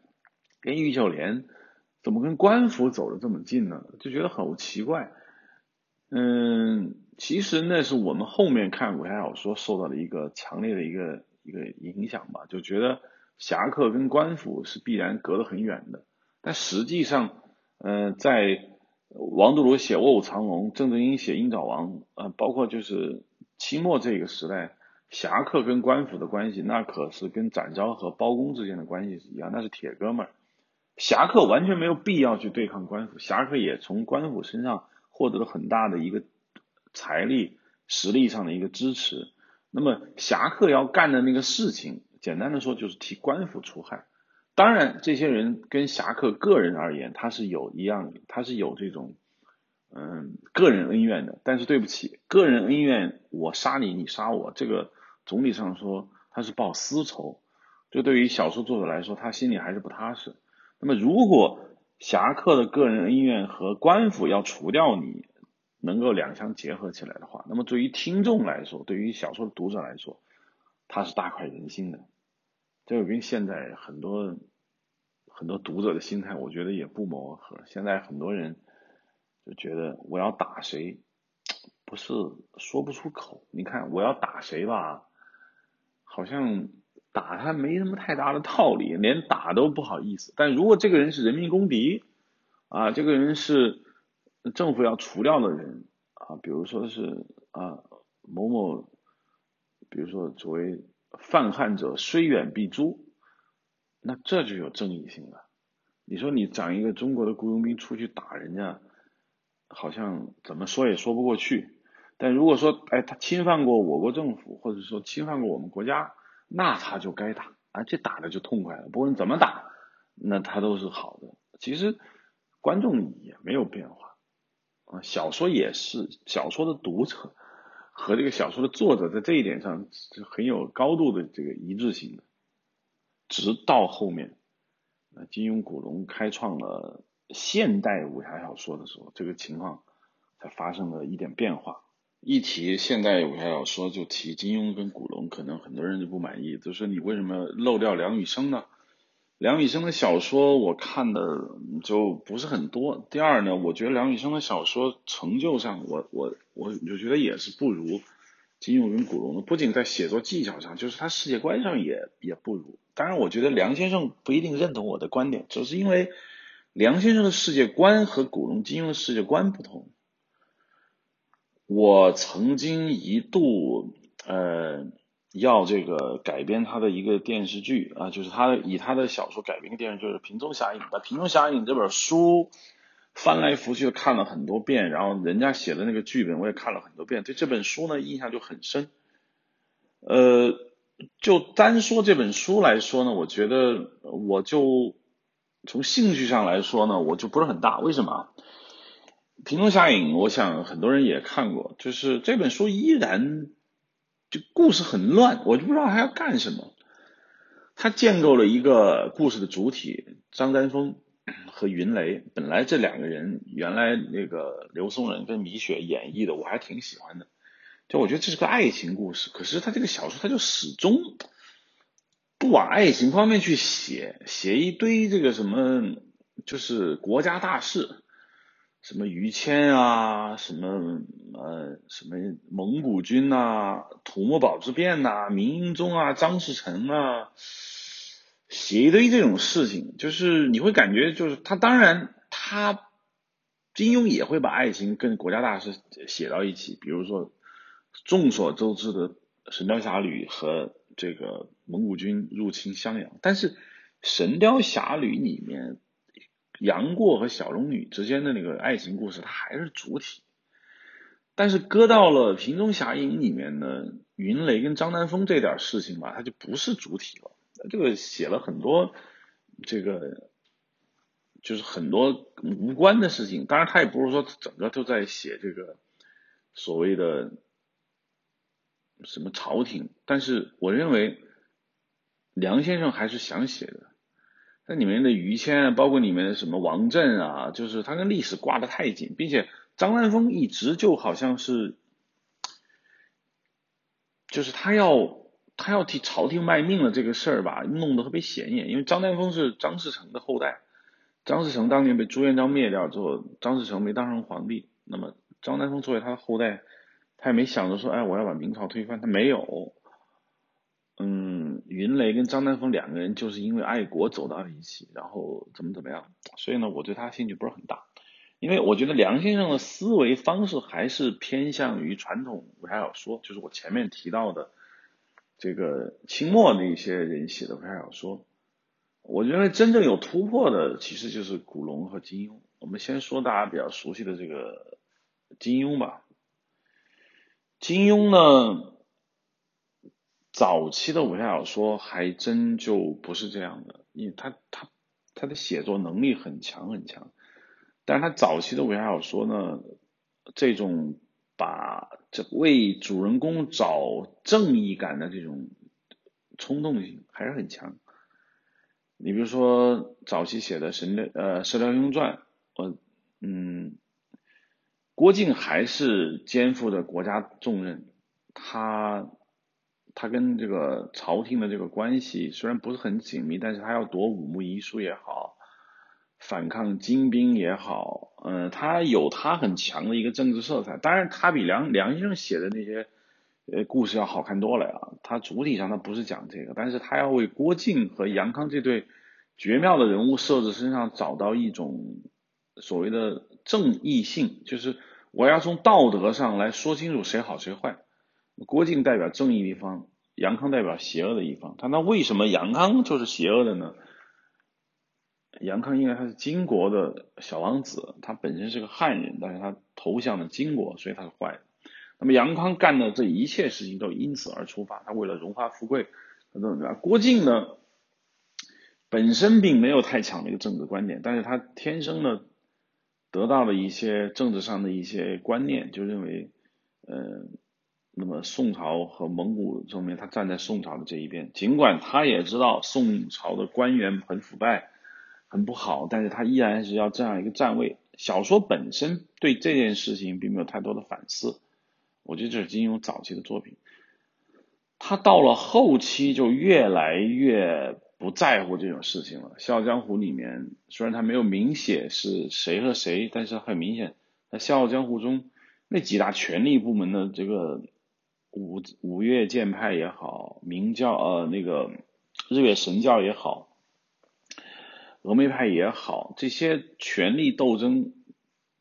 跟玉秀莲，怎么跟官府走得这么近呢？就觉得好奇怪。其实那是我们后面看武侠小说受到的一个强烈的一个影响吧，就觉得侠客跟官府是必然隔得很远的。但实际上，在王杜庐写《卧虎藏龙》，郑振英写《鹰爪王》，包括就是清末这个时代，侠客跟官府的关系，那可是跟展昭和包公之间的关系是一样，那是铁哥们儿。侠客完全没有必要去对抗官府，侠客也从官府身上获得了很大的一个财力、实力上的一个支持。那么侠客要干的那个事情，简单的说就是替官府除害。当然，这些人跟侠客个人而言，他是有这种个人恩怨的。但是对不起，个人恩怨我杀你，你杀我，这个总体上说他是报私仇。这对于小说作者来说，他心里还是不踏实。那么如果侠客的个人恩怨和官府要除掉你能够两相结合起来的话，那么对于听众来说，对于小说的读者来说，它是大快人心的。这个跟现在很多读者的心态，我觉得也不谋而合。现在很多人就觉得我要打谁，不是说不出口。你看我要打谁吧，好像打他没什么太大的道理，连打都不好意思。但如果这个人是人民公敌啊，这个人是政府要除掉的人啊，比如说是啊某某，比如说所谓犯汉者虽远必诛，那这就有正义性了。你说你长一个中国的雇佣兵出去打人家，好像怎么说也说不过去。但如果说哎他侵犯过我国政府，或者说侵犯过我们国家，那他就该打啊，这打的就痛快了，不管怎么打，那他都是好的。其实观众也没有变化。小说也是，小说的读者和这个小说的作者在这一点上是很有高度的这个一致性的。直到后面，金庸、古龙开创了现代武侠小说的时候，这个情况才发生了一点变化。一提现代武侠小说就提金庸跟古龙，可能很多人就不满意，就说你为什么漏掉梁羽生呢？梁羽生的小说我看的就不是很多。第二呢，我觉得梁羽生的小说成就上，我就觉得也是不如金庸跟古龙的，不仅在写作技巧上，就是他世界观上也不如。当然我觉得梁先生不一定认同我的观点，就是因为梁先生的世界观和古龙金庸的世界观不同。我曾经一度要这个改编他的一个电视剧啊，就是他以他的小说改编的电视剧是《萍中侠影》，把《萍中侠影》这本书翻来覆去看了很多遍，然后人家写的那个剧本我也看了很多遍，对这本书呢印象就很深。就单说这本书来说呢，我觉得我就从兴趣上来说呢，我就不是很大。为什么？萍中侠影我想很多人也看过，就是这本书依然就故事很乱，我就不知道他要干什么。他建构了一个故事的主体，张丹峰和云雷，本来这两个人原来那个刘松仁跟米雪演绎的我还挺喜欢的，就我觉得这是个爱情故事，可是他这个小说他就始终不往爱情方面去写，写一堆这个什么就是国家大事，什么于谦啊，什么蒙古军啊，土默堡之变啊，明英宗啊，张士诚啊，写一堆这种事情，就是你会感觉就是他，当然他金庸也会把爱情跟国家大事写到一起，比如说众所周知的神雕侠侣和这个蒙古军入侵襄阳，但是神雕侠侣里面杨过和小龙女之间的那个爱情故事它还是主体，但是搁到了萍中侠影里面呢，云雷跟张丹峰这点事情吧，它就不是主体了。这个写了很多这个就是很多无关的事情，当然他也不是说整个都在写这个所谓的什么朝廷，但是我认为梁先生还是想写的。那里面的于谦，包括里面的什么王震啊，就是他跟历史挂得太紧，并且张丹峰一直就好像是，就是他要替朝廷卖命了这个事儿吧，弄得特别显眼。因为张丹峰是张士诚的后代，张士诚当年被朱元璋灭掉之后，张士诚没当上皇帝，那么张丹峰作为他的后代，他也没想着说，哎，我要把明朝推翻，他没有。云雷跟张丹峰两个人就是因为爱国走到一起，然后怎么样，所以呢我对他兴趣不是很大。因为我觉得梁先生的思维方式还是偏向于传统武侠小说，就是我前面提到的这个清末的一些人写的武侠小说。我认为真正有突破的其实就是古龙和金庸。我们先说大家比较熟悉的这个金庸吧。金庸呢，早期的武侠小说还真就不是这样的，因为他的写作能力很强，但是他早期的武侠小说呢，这种把这为主人公找正义感的这种冲动性还是很强。你比如说早期写的射雕英雄传，郭靖还是肩负着国家重任，他跟这个朝廷的这个关系虽然不是很紧密，但是他要夺五木遗书也好，反抗金兵也好，他有他很强的一个政治色彩。当然他比梁先生写的那些故事要好看多了呀，他主体上他不是讲这个，但是他要为郭靖和杨康这对绝妙的人物设置身上找到一种所谓的正义性，就是我要从道德上来说清楚谁好谁坏。郭靖代表正义的一方，杨康代表邪恶的一方。那为什么杨康就是邪恶的呢？杨康因为他是金国的小王子，他本身是个汉人，但是他投向了金国，所以他是坏的。那么杨康干的这一切事情都因此而出发，他为了荣华富贵。郭靖呢，本身并没有太强的一个政治观点，但是他天生呢得到了一些政治上的一些观念，就认为那么宋朝和蒙古这边他站在宋朝的这一边，尽管他也知道宋朝的官员很腐败，很不好，但是他依然是要这样一个站位。小说本身对这件事情并没有太多的反思，我觉得这是金庸早期的作品。他到了后期就越来越不在乎这种事情了。《笑傲江湖》里面虽然他没有明写是谁和谁，但是很明显在《笑傲江湖》中那几大权力部门的这个五岳剑派也好，明教日月神教也好，峨眉派也好，这些权力斗争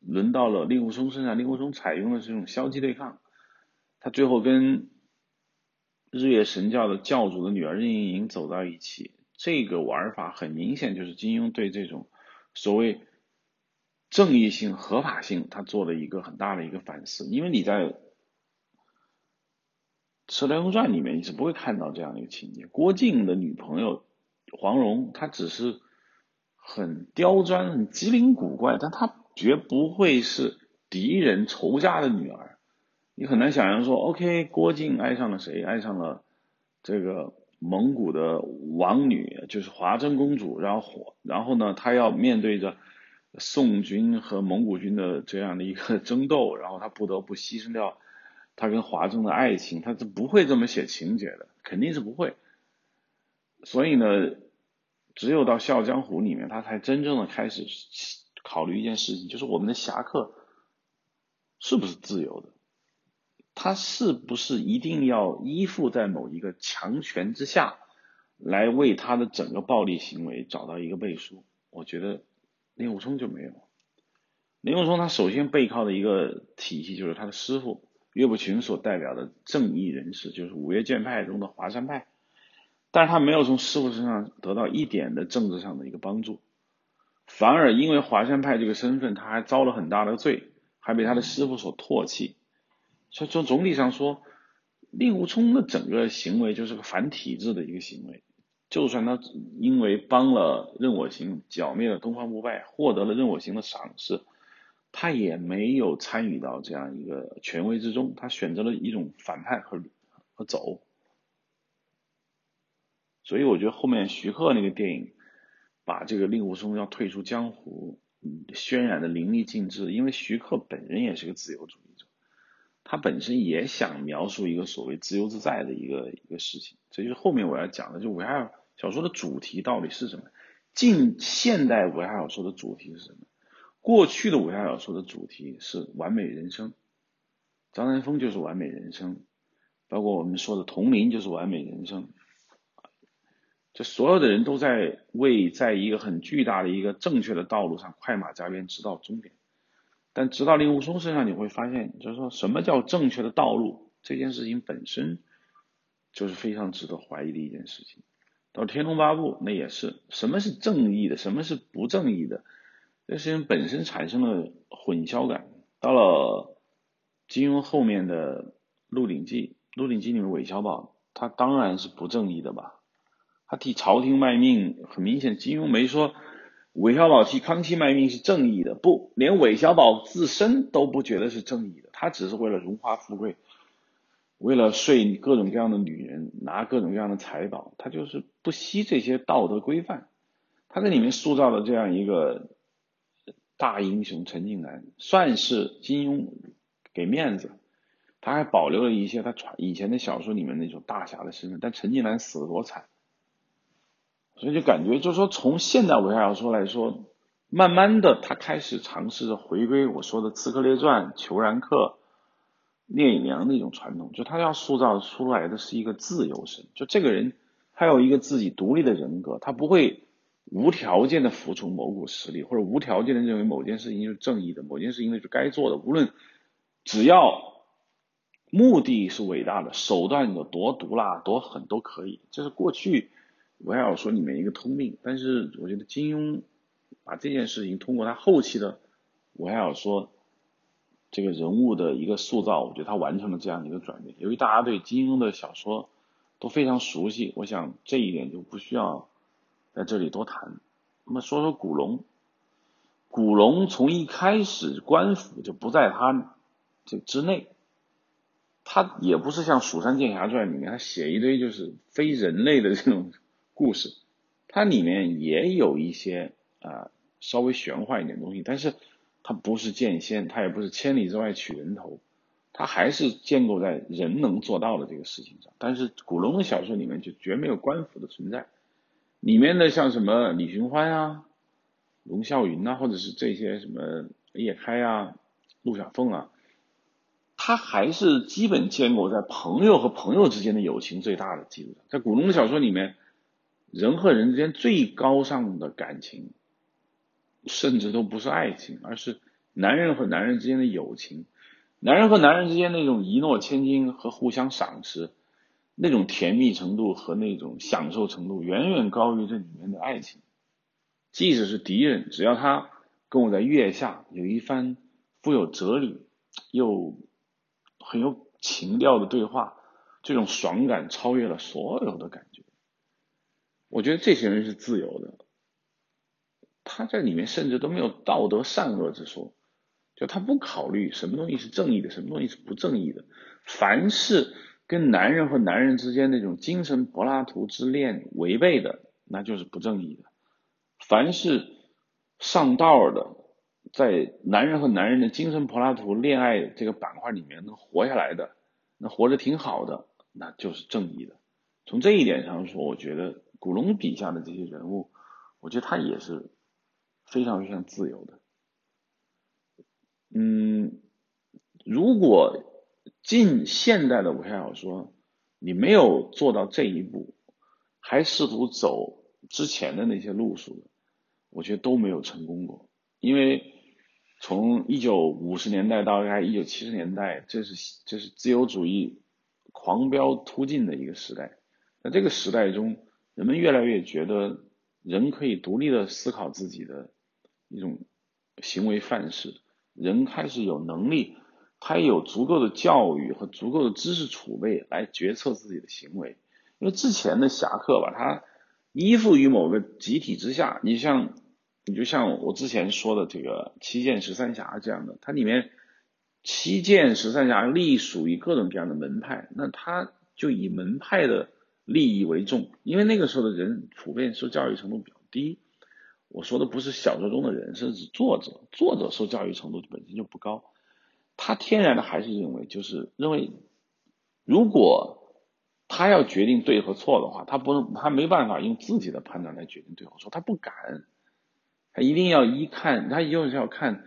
轮到了令狐冲身上。令狐冲采用的是这种消极对抗，他最后跟日月神教的教主的女儿任盈盈走到一起。这个玩法很明显就是金庸对这种所谓正义性合法性他做了一个很大的一个反思。因为你在《射雕英雄传》里面你是不会看到这样的一个情节。郭靖的女朋友黄蓉，她只是很刁钻很机灵古怪，但她绝不会是敌人仇家的女儿。你很难想象说 OK 郭靖爱上了谁，爱上了这个蒙古的王女，就是华筝公主，然后呢他要面对着宋军和蒙古军的这样的一个争斗，然后他不得不牺牲掉他跟华筝的爱情，他是不会这么写情节的，肯定是不会。所以呢只有到《笑傲江湖》里面他才真正的开始考虑一件事情，就是我们的侠客是不是自由的，他是不是一定要依附在某一个强权之下来为他的整个暴力行为找到一个背书。我觉得令狐冲就没有。令狐冲他首先背靠的一个体系就是他的师父岳不群所代表的正义人士，就是五岳剑派中的华山派，但是他没有从师父身上得到一点的政治上的一个帮助，反而因为华山派这个身份他还遭了很大的罪，还被他的师父所唾弃。所以从总体上说，令狐冲的整个行为就是个反体制的一个行为。就算他因为帮了任我行剿灭了东方不败，获得了任我行的赏识，他也没有参与到这样一个权威之中，他选择了一种反叛和走。所以我觉得后面徐克那个电影把这个令狐冲要退出江湖渲染的淋漓尽致，因为徐克本人也是个自由主义者，他本身也想描述一个所谓自由自在的一个事情。所以后面我要讲的就武侠小说的主题到底是什么，近现代武侠小说的主题是什么。过去的武侠小说的主题是完美人生，张三丰就是完美人生，包括我们说的佟林就是完美人生，就所有的人都在为在一个很巨大的一个正确的道路上快马加鞭直到终点。但直到令狐冲身上你会发现，就是说什么叫正确的道路这件事情本身就是非常值得怀疑的一件事情。到天龙八部那也是，什么是正义的，什么是不正义的，这事情本身产生了混淆感。到了金庸后面的鹿鼎记，鹿鼎记里面韦小宝他当然是不正义的吧，他替朝廷卖命，很明显金庸没说韦小宝替康熙卖命是正义的，不，连韦小宝自身都不觉得是正义的，他只是为了荣华富贵，为了睡各种各样的女人，拿各种各样的财宝，他就是不惜这些道德规范。他在里面塑造了这样一个大英雄陈近南，算是金庸给面子，他还保留了一些他以前的小说里面那种大侠的身份，但陈近南死得多惨。所以就感觉就是说从现代武侠小说来说，慢慢的他开始尝试着回归我说的刺客列传、裘然客、聂隐娘那种传统，就他要塑造出来的是一个自由身，就这个人他有一个自己独立的人格，他不会无条件的服从某股势力，或者无条件的认为某件事情就是正义的，某件事情就是该做的，无论只要目的是伟大的，手段有多毒辣多狠都可以，这是过去武侠小说里面一个通病。但是我觉得金庸把这件事情通过他后期的武侠小说这个人物的一个塑造，我觉得他完成了这样一个转变。由于大家对金庸的小说都非常熟悉，我想这一点就不需要在这里多谈。那么说说古龙，古龙从一开始官府就不在他这之内，他也不是像《蜀山剑侠传》里面他写一堆就是非人类的这种故事，它里面也有一些稍微玄幻一点东西，但是它不是剑仙，它也不是千里之外取人头，它还是建构在人能做到的这个事情上。但是古龙的小说里面就绝没有官府的存在，里面的像什么李寻欢啊、龙啸云啊，或者是这些什么叶开啊、陆小凤啊，他还是基本建构在朋友和朋友之间的友情最大的基础上。在古龙的小说里面，人和人之间最高尚的感情甚至都不是爱情，而是男人和男人之间的友情，男人和男人之间那种一诺千金和互相赏识，那种甜蜜程度和那种享受程度远远高于这里面的爱情。即使是敌人，只要他跟我在月下有一番富有哲理又很有情调的对话，这种爽感超越了所有的感觉。我觉得这些人是自由的，他在里面甚至都没有道德善恶之说，就他不考虑什么东西是正义的，什么东西是不正义的。凡是跟男人和男人之间那种精神柏拉图之恋违背的，那就是不正义的。凡是上道的，在男人和男人的精神柏拉图恋爱这个板块里面能活下来的，那活得挺好的，那就是正义的。从这一点上说，我觉得古龙笔下的这些人物，我觉得他也是非常非常自由的。如果近现代的武侠小说你没有做到这一步，还试图走之前的那些路数，我觉得都没有成功过。因为从1950年代到大概1970年代，这是自由主义狂飙突进的一个时代。在这个时代中，人们越来越觉得人可以独立的思考自己的一种行为范式，人开始有能力，他也有足够的教育和足够的知识储备来决策自己的行为。因为之前的侠客把他依附于某个集体之下，你就像我之前说的这个七剑十三侠这样的，它里面七剑十三侠隶属于各种各样的门派，那他就以门派的利益为重。因为那个时候的人普遍受教育程度比较低，我说的不是小说中的人，是指作者受教育程度本身就不高，他天然的还是认为如果他要决定对和错的话，他没办法用自己的判断来决定对和错，他不敢，他一定要看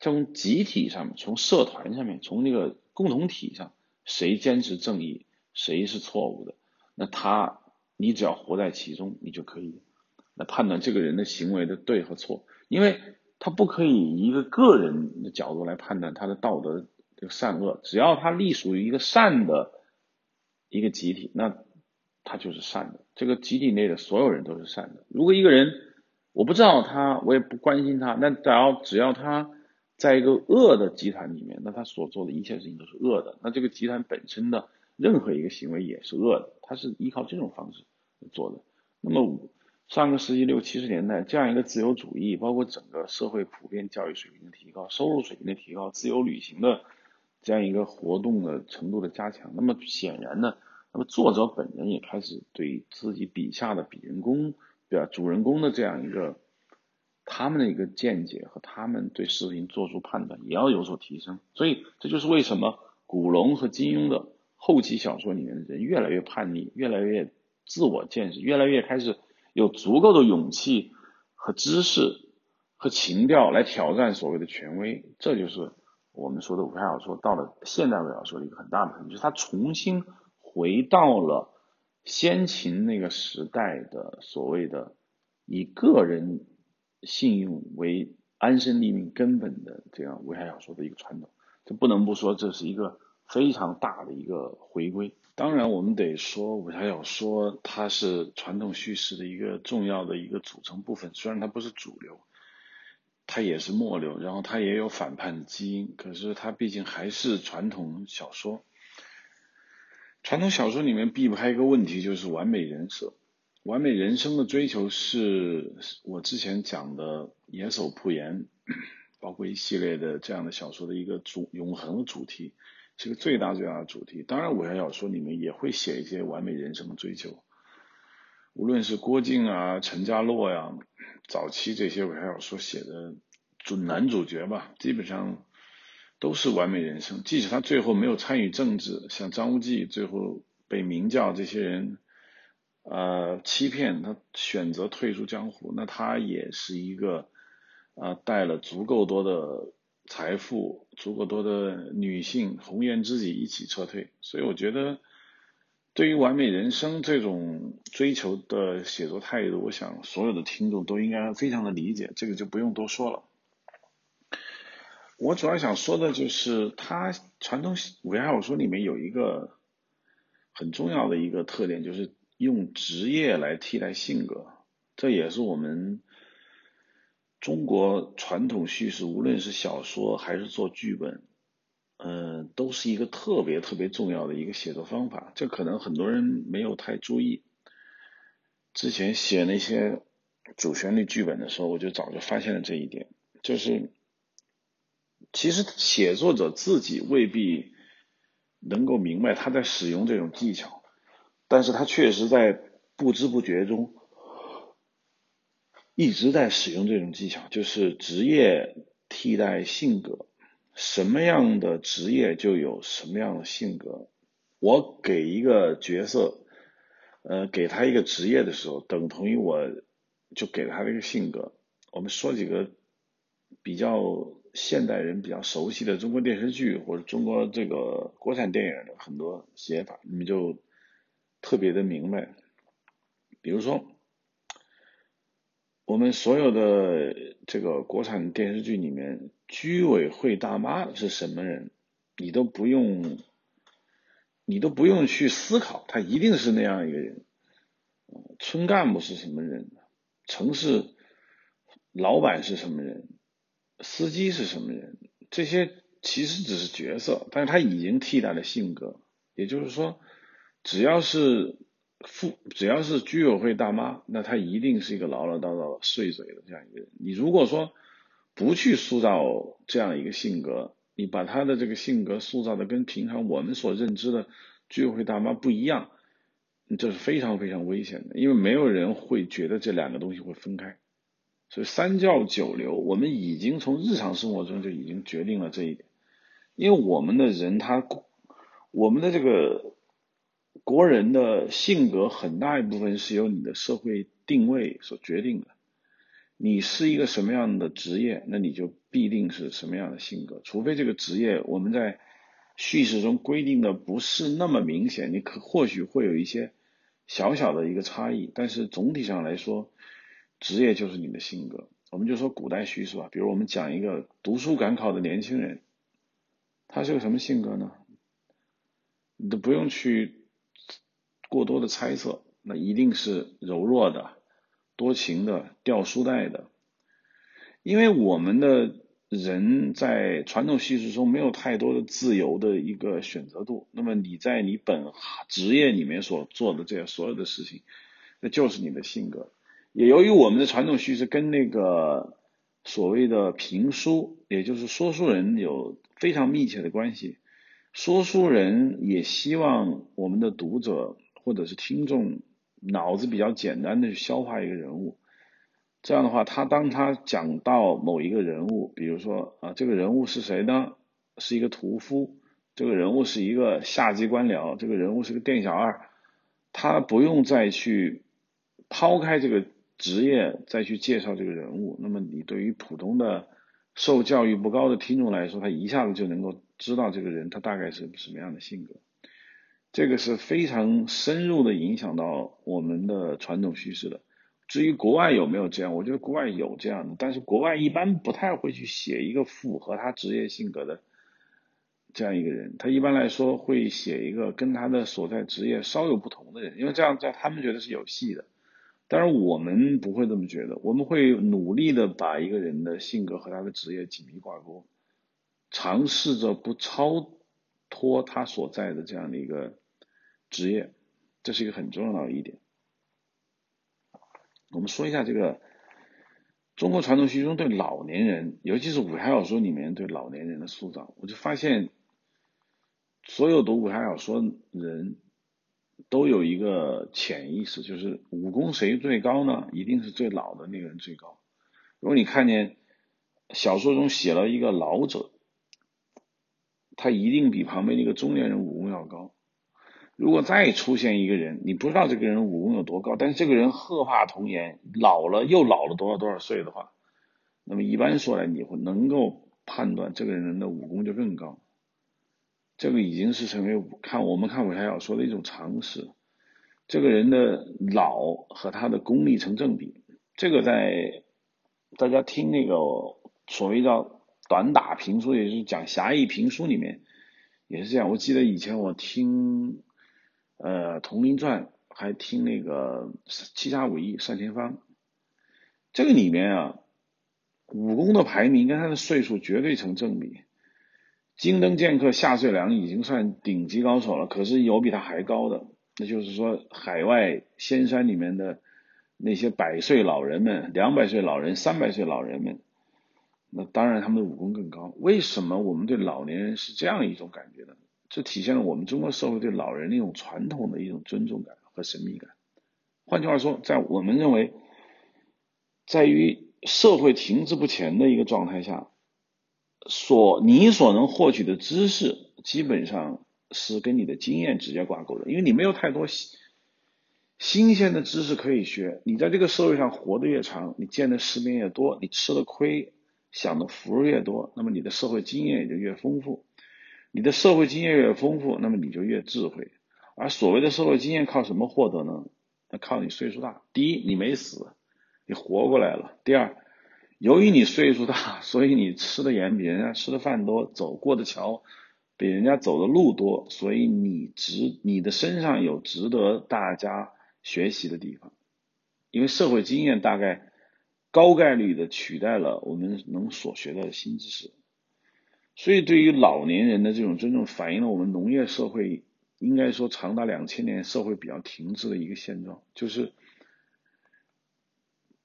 从集体上面，从社团上面，从那个共同体上，谁坚持正义，谁是错误的，那你只要活在其中，你就可以来判断这个人的行为的对和错。因为他不可以以一个个人的角度来判断他的道德这个善恶，只要他隶属于一个善的一个集体，那他就是善的，这个集体内的所有人都是善的。如果一个人我不知道他，我也不关心他，但只要他在一个恶的集团里面，那他所做的一切事情都是恶的，那这个集团本身的任何一个行为也是恶的，他是依靠这种方式做的。那么上个世纪60、70年代，这样一个自由主义，包括整个社会普遍教育水平的提高，收入水平的提高，自由旅行的这样一个活动的程度的加强，那么显然呢，那么作者本人也开始对自己笔下的主人公的这样一个他们的一个见解和他们对事情做出判断也要有所提升。所以这就是为什么古龙和金庸的后期小说里面的人越来越叛逆，越来越自我见识，越来越开始有足够的勇气和知识和情调来挑战所谓的权威。这就是我们说的武侠小说到了现代武侠小说的一个很大的问题，就是它重新回到了先秦那个时代的所谓的以个人信用为安身立命根本的这样武侠小说的一个传统。这不能不说，这是一个非常大的一个回归。当然我们得说，武侠小说它是传统叙事的一个重要的一个组成部分，虽然它不是主流，它也是末流，然后它也有反叛基因，可是它毕竟还是传统小说。传统小说里面避不开一个问题，就是完美人设。完美人生的追求是我之前讲的野手朴彦，包括一系列的这样的小说的一个永恒的主题，是个最大的主题。当然武侠小说里面也会写一些完美人生的追求。无论是郭靖啊、陈家洛呀、早期这些武侠小说写的男主角吧，基本上都是完美人生。即使他最后没有参与政治，像张无忌最后被明教这些人欺骗，他选择退出江湖，那他也是一个带了足够多的财富、足够多的女性红颜知己一起撤退。所以我觉得对于完美人生这种追求的写作态度，我想所有的听众都应该非常的理解，这个就不用多说了。我主要想说的就是他传统武侠小说里面有一个很重要的一个特点，就是用职业来替代性格。这也是我们中国传统叙事，无论是小说还是做剧本都是一个特别特别重要的一个写作方法。这可能很多人没有太注意，之前写那些主旋律剧本的时候，我就早就发现了这一点，就是其实写作者自己未必能够明白他在使用这种技巧，但是他确实在不知不觉中一直在使用这种技巧，就是职业替代性格。什么样的职业就有什么样的性格。我给一个角色给他一个职业的时候，等同于我就给他这个性格。我们说几个比较现代人比较熟悉的中国电视剧或者中国这个国产电影的很多写法，你们就特别的明白。比如说我们所有的这个国产电视剧里面，居委会大妈是什么人你都不用去思考，他一定是那样一个人。村干部是什么人，城市老板是什么人，司机是什么人，这些其实只是角色，但是他已经替代了性格。也就是说只要是居委会大妈，那他一定是一个唠唠叨叨碎嘴的这样一个人。你如果说不去塑造这样一个性格，你把他的这个性格塑造的跟平常我们所认知的居委会大妈不一样，这是非常非常危险的，因为没有人会觉得这两个东西会分开。所以三教九流，我们已经从日常生活中就已经决定了这一点。因为我们的人我们的这个国人的性格很大一部分是由你的社会定位所决定的。你是一个什么样的职业，那你就必定是什么样的性格。除非这个职业我们在叙事中规定的不是那么明显，你或许会有一些小小的一个差异，但是总体上来说，职业就是你的性格。我们就说古代叙事吧，比如我们讲一个读书赶考的年轻人，他是个什么性格呢？你都不用去过多的猜测，那一定是柔弱的、多情的、掉书袋的。因为我们的人在传统叙事中没有太多的自由的一个选择度，那么你在你本职业里面所做的这些所有的事情，那就是你的性格。也由于我们的传统叙事跟那个所谓的评书，也就是说书人有非常密切的关系。说书人也希望我们的读者或者是听众脑子比较简单的去消化一个人物。这样的话，当他讲到某一个人物，比如说这个人物是谁呢？是一个屠夫，这个人物是一个下级官僚，这个人物是个店小二，他不用再去抛开这个职业再去介绍这个人物，那么你对于普通的受教育不高的听众来说，他一下子就能够知道这个人他大概是什么样的性格。这个是非常深入的影响到我们的传统叙事的。至于国外有没有这样，我觉得国外有这样的，但是国外一般不太会去写一个符合他职业性格的这样一个人，他一般来说会写一个跟他的所在职业稍有不同的人，因为这样在他们觉得是有戏的。当然我们不会这么觉得，我们会努力的把一个人的性格和他的职业紧密挂钩，尝试着不超脱他所在的这样的一个职业，这是一个很重要的一点。我们说一下这个中国传统叙事中对老年人，尤其是武侠小说里面对老年人的塑造。我就发现所有读武侠小说人都有一个潜意识，就是武功谁最高呢？一定是最老的那个人最高。如果你看见小说中写了一个老者，他一定比旁边那个中年人武功要高。如果再出现一个人，你不知道这个人武功有多高，但是这个人鹤发童颜，老了多少岁的话，那么一般说来你会能够判断这个人的武功就更高。这个已经是成为我们看武侠小说的一种常识。这个人的老和他的功力成正比，这个在大家听那个所谓叫短打评书，也就是讲侠义评书里面也是这样。我记得以前我听《佟林传》，还听那个《七侠五义》单田芳，这个里面啊，武功的排名跟他的岁数绝对成正比。金灯剑客夏穗良已经算顶级高手了，可是有比他还高的，那就是说海外仙山里面的那些百岁老人们、200岁老人、300岁老人们，那当然他们的武功更高。为什么我们对老年人是这样一种感觉呢？这体现了我们中国社会对老人那种传统的一种尊重感和神秘感。换句话说，在我们认为在于社会停滞不前的一个状态下，你所能获取的知识基本上是跟你的经验直接挂钩的，因为你没有太多新鲜的知识可以学。你在这个社会上活得越长，你见的世面越多，你吃的亏享的福越多，那么你的社会经验也就越丰富。你的社会经验越丰富，那么你就越智慧。而所谓的社会经验靠什么获得呢？那靠你岁数大。第一，你没死，你活过来了。第二，由于你岁数大，所以你吃的盐比人家吃的饭多，走过的桥比人家走的路多，所以你的身上有值得大家学习的地方。因为社会经验大概高概率的取代了我们能所学到的新知识。所以对于老年人的这种尊重，反映了我们农业社会应该说长达2000年社会比较停滞的一个现状，就是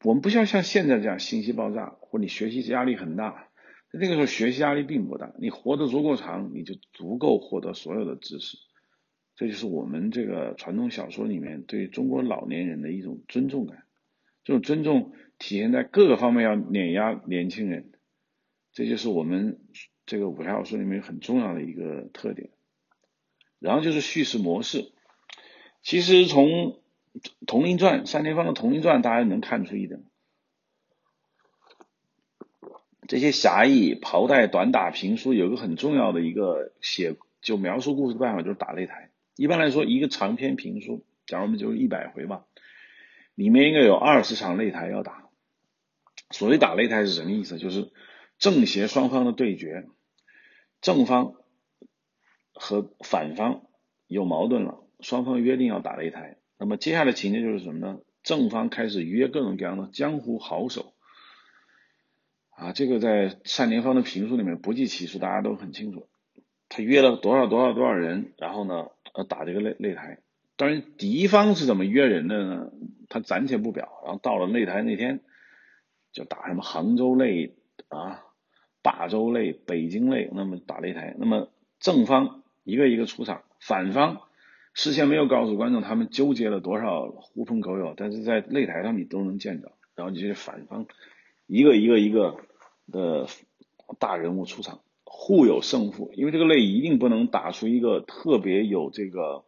我们不需要像现在这样信息爆炸，或你学习压力很大。那个时候学习压力并不大，你活得足够长，你就足够获得所有的知识。这就是我们这个传统小说里面对中国老年人的一种尊重感。这种尊重体现在各个方面要碾压年轻人，这就是我们这个武侠小说里面很重要的一个特点。然后就是叙事模式。其实从佟林传，单田芳的佟林传，大家能看出一点，这些侠义袍带短打评书有个很重要的一个描述故事的办法，就是打擂台。一般来说一个长篇评书，假如我们就是100回吧，里面应该有20场擂台要打。所谓打擂台是什么意思？就是正邪双方的对决，正方和反方有矛盾了，双方约定要打擂台。那么接下来情节就是什么呢？正方开始约各种各样的江湖好手啊，这个在单田芳的评书里面不计其数，大家都很清楚。他约了多少人，然后呢打这个擂台。当然敌方是怎么约人的呢，他暂且不表。然后到了擂台那天，就打什么杭州擂啊、霸州擂、北京擂，那么打擂台。那么正方一个一个出场，反方事先没有告诉观众他们纠结了多少狐朋狗友，但是在擂台上你都能见着。然后你就是反方一个的大人物出场，互有胜负。因为这个擂一定不能打出一个特别有这个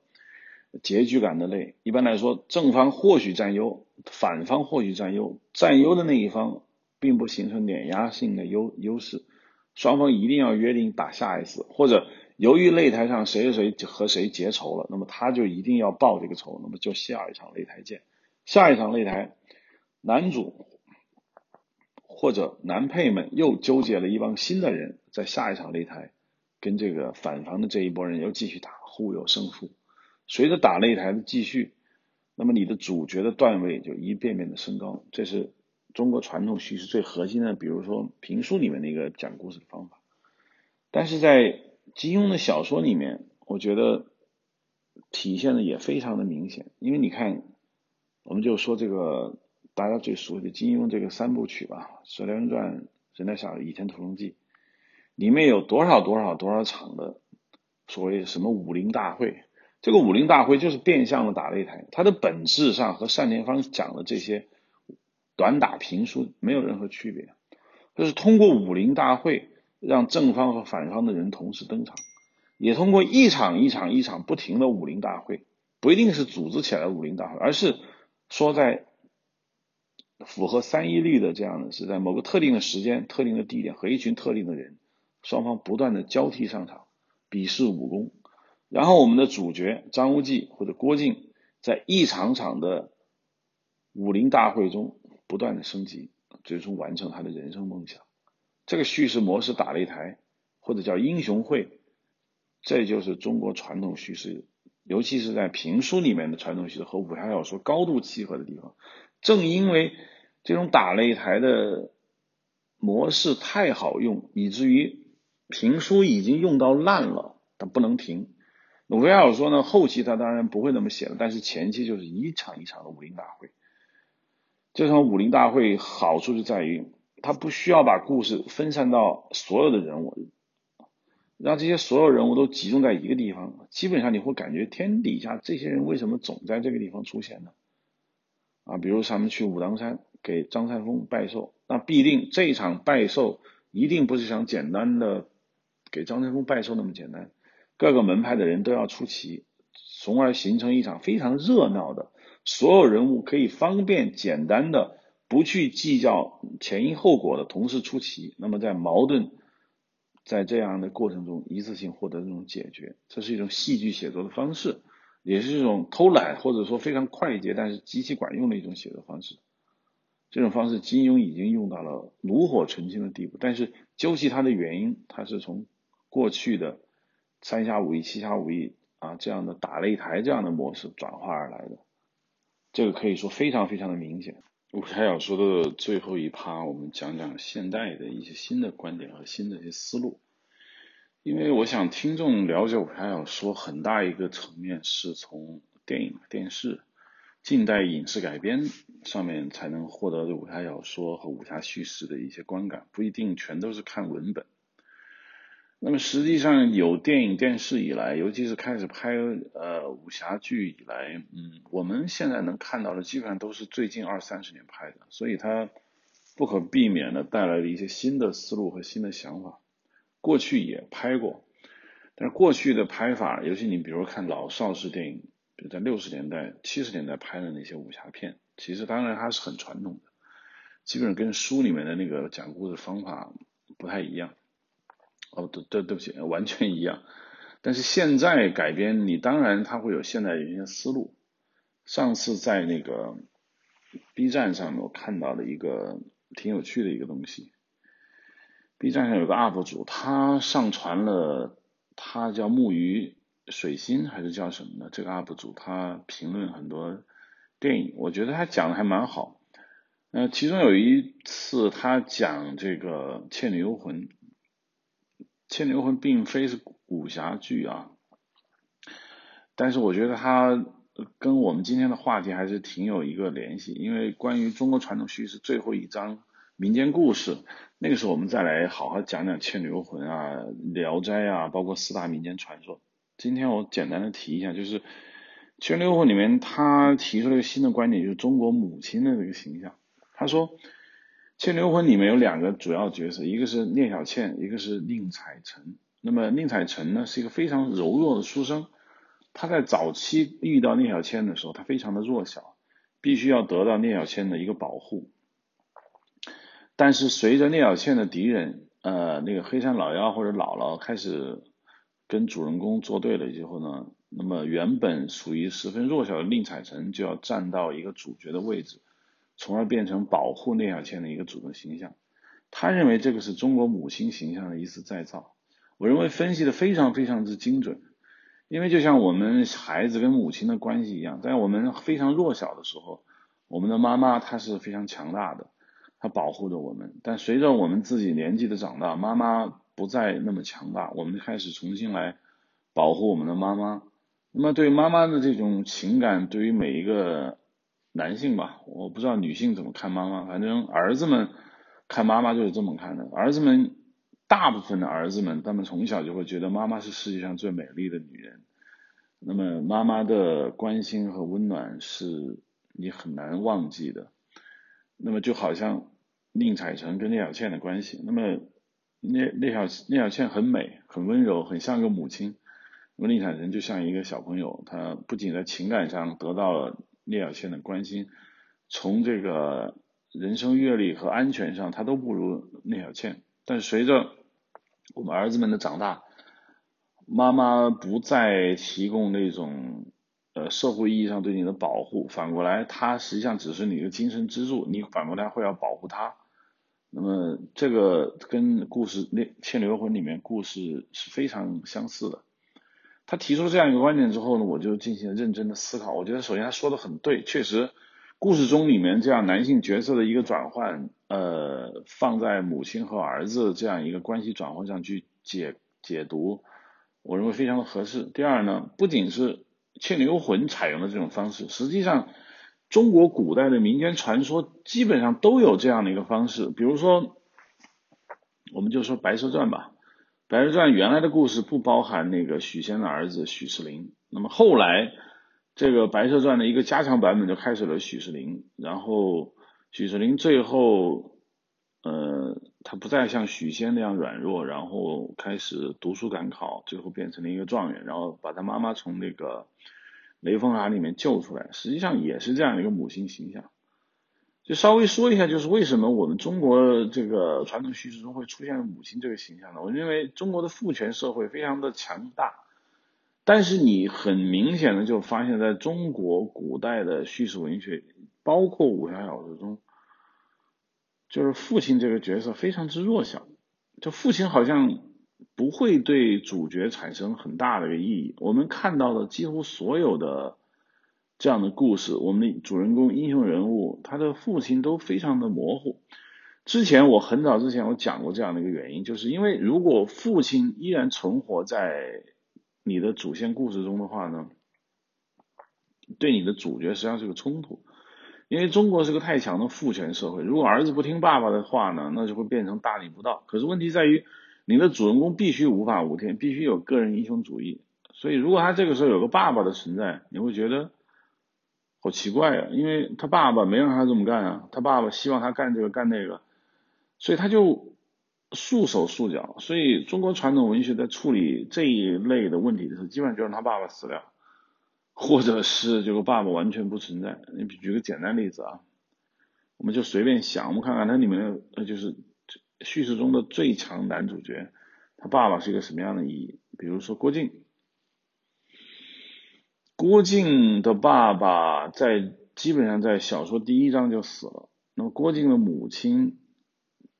结局感的擂。一般来说正方或许占优，反方或许占优，占优的那一方并不形成碾压性的优势。双方一定要约定打下一次，或者由于擂台上谁和谁结仇了，那么他就一定要报这个仇，那么就下一场擂台见。下一场擂台，男主或者男配们又纠结了一帮新的人，在下一场擂台跟这个反方的这一波人又继续打，互有胜负。随着打擂台的继续，那么你的主角的段位就一遍遍的升高。这是中国传统叙事最核心的，比如说评书里面的一个讲故事的方法。但是在金庸的小说里面，我觉得体现的也非常的明显。因为你看，我们就说这个大家最熟悉的金庸这个3部曲吧，《射雕英雄传》、《神雕侠侣》、《倚天屠龙记》，里面有多少场的所谓什么武林大会，这个5·0大会就是变相的打擂台，它的本质上和单田芳讲的这些短打评书没有任何区别，就是通过5·0大会让正方和反方的人同时登场，也通过一场不停的5·0大会，不一定是组织起来的5·0大会，而是说在符合3·1律的这样的是在某个特定的时间、特定的地点和一群特定的人，双方不断的交替上场比试武功，然后我们的主角张无忌或者郭靖在一场场的5·0大会中不断的升级，最终完成他的人生梦想。这个叙事模式打擂台或者叫英雄会，这就是中国传统叙事，尤其是在评书里面的传统叙事和武侠小说高度契合的地方。正因为这种打擂台的模式太好用，以至于评书已经用到烂了，但不能停。武侠小说呢，后期他当然不会那么写了，但是前期就是一场一场的5·0大会。这场5·0大会好处就在于他不需要把故事分散到所有的人物，让这些所有人物都集中在一个地方，基本上你会感觉天底下这些人为什么总在这个地方出现呢？比如咱们去武当山给张三丰拜寿，那必定这场拜寿一定不是一场简单的给张三丰拜寿那么简单，各个门派的人都要出齐，从而形成一场非常热闹的，所有人物可以方便简单的不去计较前因后果的同时出齐，那么在矛盾在这样的过程中一次性获得这种解决。这是一种戏剧写作的方式，也是一种偷懒或者说非常快捷但是极其管用的一种写作方式。这种方式金庸已经用到了炉火纯青的地步，但是究其它的原因，它是从过去的三侠五义、七侠五义这样的打擂台这样的模式转化而来的，这个可以说非常非常的明显。武侠小说的最后一趴，我们讲讲现代的一些新的观点和新的一些思路。因为我想听众了解武侠小说很大一个层面是从电影、电视、近代影视改编上面才能获得对武侠小说和武侠叙事的一些观感，不一定全都是看文本。那么实际上有电影、电视以来，尤其是开始拍武侠剧以来，我们现在能看到的基本上都是最近20-30年拍的，所以它不可避免的带来了一些新的思路和新的想法。过去也拍过，但是过去的拍法，尤其你比如看老邵氏电影，比如在60年代、70年代拍的那些武侠片，其实当然它是很传统的，基本上跟书里面的那个讲故事方法不太一样。对不起，完全一样。但是现在改编，你当然它会有现在有一些思路。上次在那个 B 站上我看到了一个挺有趣的一个东西。B 站上有个 UP 主，他上传了，他叫木鱼水星还是叫什么呢？这个 UP 主他评论很多电影，我觉得他讲的还蛮好。其中有一次他讲这个《倩女幽魂》，《倩女幽魂》并非是武侠剧啊，但是我觉得他跟我们今天的话题还是挺有一个联系，因为关于中国传统叙事最后一章民间故事，那个时候我们再来好好讲讲《倩女幽魂》啊、《聊斋》啊，包括4大民间传说。今天我简单的提一下，就是《倩女幽魂》里面他提出了一个新的观点，就是中国母亲的这个形象。他说，《倩女幽魂》里面有2个主要角色，一个是聂小倩，一个是宁采臣。那么宁采臣呢，是一个非常柔弱的书生，他在早期遇到聂小倩的时候，他非常的弱小，必须要得到聂小倩的一个保护。但是随着聂小倩的敌人那个黑山老妖或者姥姥开始跟主人公作对了之后呢，那么原本属于十分弱小的宁采臣就要站到一个主角的位置，从而变成保护聂小倩的一个主动形象。他认为这个是中国母亲形象的一次再造。我认为分析的非常非常之精准，因为就像我们孩子跟母亲的关系一样，在我们非常弱小的时候，我们的妈妈她是非常强大的，它保护着我们，但随着我们自己年纪的长大，妈妈不再那么强大，我们开始重新来保护我们的妈妈。那么对妈妈的这种情感，对于每一个男性吧，我不知道女性怎么看妈妈，反正儿子们看妈妈就是这么看的。大部分的儿子们，他们从小就会觉得妈妈是世界上最美丽的女人，那么妈妈的关心和温暖是你很难忘记的。那么就好像宁采臣跟聂小倩的关系，那么聂小倩很美，很温柔，很像个母亲，那么宁采臣就像一个小朋友，他不仅在情感上得到了聂小倩的关心，从这个人生阅历和安全上他都不如聂小倩。但是随着我们儿子们的长大，妈妈不再提供那种社会意义上对你的保护，反过来她实际上只是你的精神支柱，你反过来会要保护她。那么这个跟故事《倩女幽魂》里面故事是非常相似的。他提出这样一个观点之后呢，我就进行了认真的思考。我觉得首先他说的很对，确实故事中里面这样男性角色的一个转换，放在母亲和儿子这样一个关系转换上去解读，我认为非常的合适。第二呢，不仅是《倩女幽魂》采用的这种方式，实际上中国古代的民间传说基本上都有这样的一个方式。比如说我们就说白蛇传吧，白蛇传原来的故事不包含那个许仙的儿子许仕林，那么后来这个白蛇传的一个加强版本就开始了许仕林，然后许仕林最后他不再像许仙那样软弱，然后开始读书赶考，最后变成了一个状元，然后把他妈妈从那个雷峰崖里面救出来，实际上也是这样一个母亲形象。就稍微说一下，就是为什么我们中国这个传统叙事中会出现母亲这个形象呢？我认为中国的父权社会非常的强大，但是你很明显的就发现在中国古代的叙事文学，包括武侠小说中，就是父亲这个角色非常之弱小，就父亲好像不会对主角产生很大的一个意义。我们看到的几乎所有的这样的故事，我们的主人公英雄人物他的父亲都非常的模糊。之前我很早之前我讲过这样的一个原因，就是因为如果父亲依然存活在你的主线故事中的话呢，对你的主角实际上是个冲突。因为中国是个太强的父权社会，如果儿子不听爸爸的话呢，那就会变成大逆不道。可是问题在于你的主人公必须无法无天，必须有个人英雄主义，所以如果他这个时候有个爸爸的存在，你会觉得好奇怪啊，因为他爸爸没让他这么干啊，他爸爸希望他干这个干那个，所以他就束手束脚。所以中国传统文学在处理这一类的问题的时候，基本上就让他爸爸死掉，或者是这个爸爸完全不存在。你举个简单例子啊，我们就随便想，我们看看它里面就是叙事中的最强男主角他爸爸是一个什么样的意义。比如说郭靖的爸爸基本上在小说第一章就死了，那么郭靖的母亲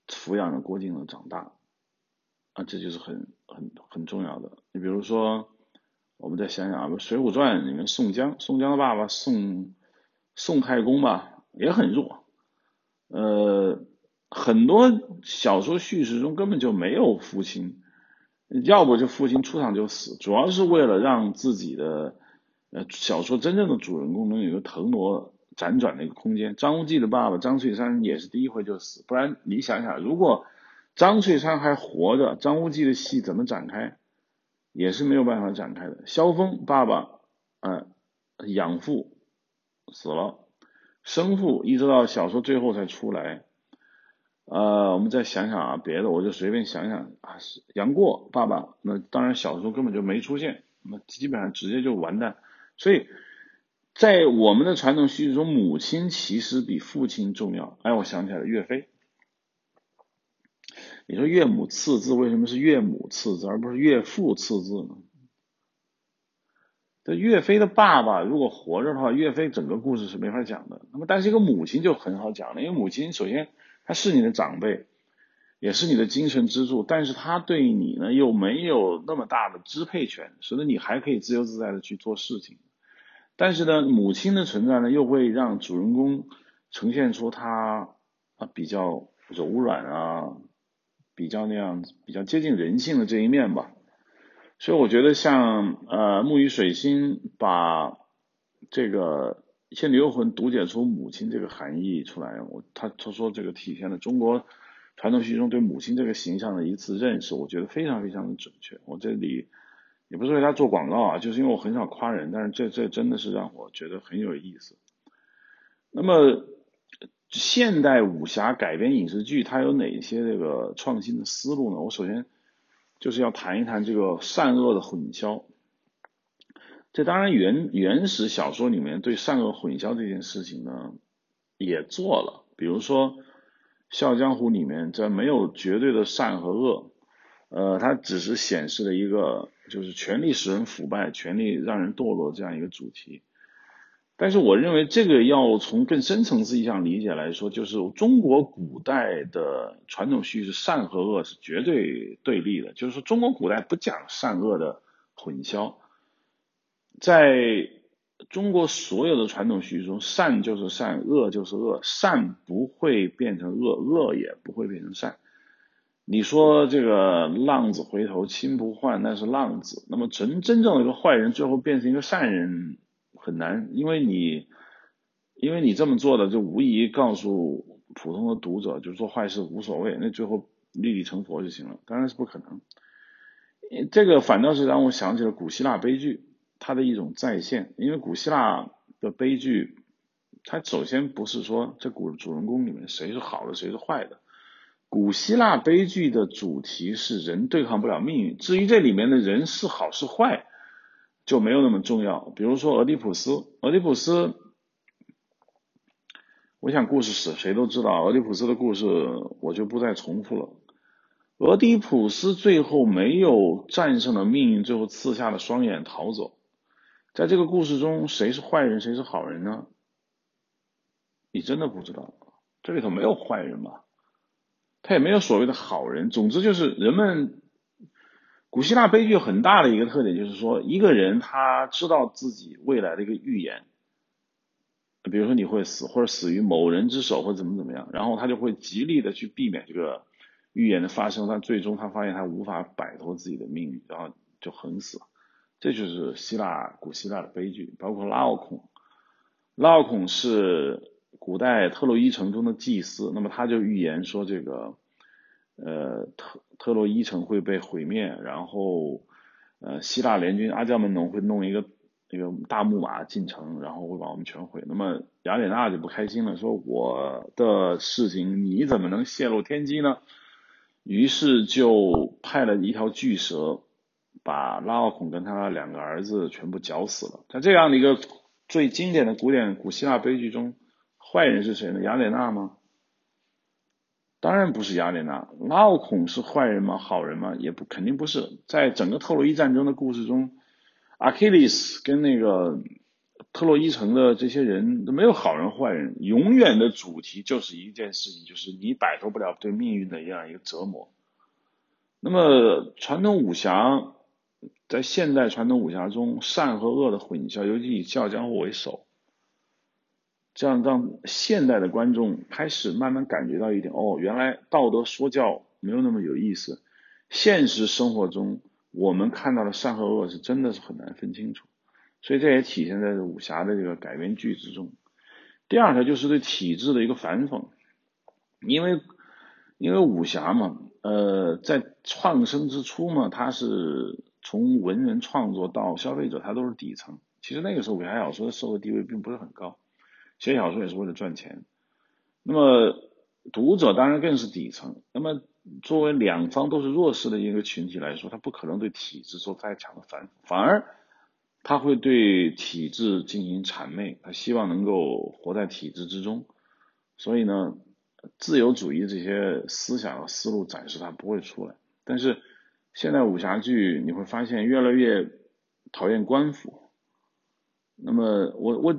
抚养着郭靖的长大啊，这就是很重要的。你比如说我们再想想啊，《水浒传》里面宋江的爸爸宋太公吧，也很弱。很多小说叙事中根本就没有父亲，要不就父亲出场就死，主要是为了让自己的小说真正的主人公能有一个腾挪辗转的一个空间。张无忌的爸爸张翠山也是第一回就死，不然你想想，如果张翠山还活着，张无忌的戏怎么展开？也是没有办法展开的。萧峰爸爸养父死了，生父一直到小说最后才出来。我们再想想啊，别的我就随便想想啊，杨过爸爸那当然小说根本就没出现，那基本上直接就完蛋。所以在我们的传统叙事中，母亲其实比父亲重要。哎，我想起来了，岳飞。你说岳母次字，为什么是岳母次字而不是岳父次字呢？这岳飞的爸爸如果活着的话，岳飞整个故事是没法讲的。那么但是一个母亲就很好讲了，因为母亲首先她是你的长辈，也是你的精神支柱，但是她对你呢又没有那么大的支配权，使得你还可以自由自在的去做事情。但是呢，母亲的存在呢又会让主人公呈现出他比较柔软啊，比较那样比较接近人性的这一面吧。所以我觉得像木鱼水星把这个《倩女幽魂》读解出母亲这个含义出来，他说这个体现了中国传统叙事中对母亲这个形象的一次认识，我觉得非常非常的准确。我这里也不是为他做广告啊，就是因为我很少夸人，但是这真的是让我觉得很有意思。那么现代武侠改编影视剧它有哪些这个创新的思路呢？我首先就是要谈一谈这个善恶的混淆。这当然原始小说里面对善恶混淆这件事情呢也做了，比如说笑傲江湖里面这没有绝对的善和恶，它只是显示了一个就是权力使人腐败，权力让人堕落这样一个主题。但是我认为这个要从更深层次意义上理解来说，就是中国古代的传统叙事善和恶是绝对对立的，就是说中国古代不讲善恶的混淆。在中国所有的传统叙事中，善就是善，恶就是恶，善不会变成恶，恶也不会变成善。你说这个浪子回头金不换，那是浪子，那么真正的一个坏人最后变成一个善人很难，因为你这么做的就无疑告诉普通的读者就是做坏事无所谓，那最后立地成佛就行了，当然是不可能。这个反倒是让我想起了古希腊悲剧它的一种再现，因为古希腊的悲剧它首先不是说这古主人公里面谁是好的谁是坏的，古希腊悲剧的主题是人对抗不了命运，至于这里面的人是好是坏就没有那么重要。比如说俄狄浦斯，我想故事史谁都知道，俄狄浦斯的故事我就不再重复了。俄狄浦斯最后没有战胜了命运，最后刺瞎了双眼逃走，在这个故事中谁是坏人谁是好人呢？你真的不知道，这里头没有坏人吧，他也没有所谓的好人。总之就是人们古希腊悲剧很大的一个特点就是说，一个人他知道自己未来的一个预言，比如说你会死或者死于某人之手或者怎么样，然后他就会极力的去避免这个预言的发生，但最终他发现他无法摆脱自己的命运，然后就横死了。这就是古希腊的悲剧，包括拉奥孔是古代特洛伊城中的祭司，那么他就预言说这个特洛伊城会被毁灭，然后希腊联军阿伽门农会弄一个大木马进城，然后会把我们全毁。那么雅典娜就不开心了，说我的事情你怎么能泄露天机呢？于是就派了一条巨蛇把拉奥孔跟他两个儿子全部绞死了。在这样的一个最经典的古希腊悲剧中，坏人是谁呢？雅典娜吗？当然不是雅典娜。拉奥孔是坏人吗？好人吗？也不，肯定不是。在整个特洛伊战争的故事中，阿基里斯跟那个特洛伊城的这些人都没有好人坏人，永远的主题就是一件事情，就是你摆脱不了对命运的这样一个折磨。那么传统武侠，在现代传统武侠中，善和恶的混淆，尤其以笑傲江湖为首，这样让现代的观众开始慢慢感觉到一点，原来道德说教没有那么有意思，现实生活中我们看到的善和恶是真的是很难分清楚，所以这也体现在武侠的这个改编剧之中。第二条就是对体制的一个反讽，因为武侠嘛，在创生之初嘛，它是从文人创作到消费者它都是底层，其实那个时候武侠小说的社会地位并不是很高，写小说也是为了赚钱，那么读者当然更是底层，那么作为两方都是弱势的一个群体来说，他不可能对体制做太强的反腐，反而他会对体制进行谄媚，他希望能够活在体制之中，所以呢自由主义这些思想和思路暂时他不会出来。但是现在武侠剧你会发现越来越讨厌官府，那么我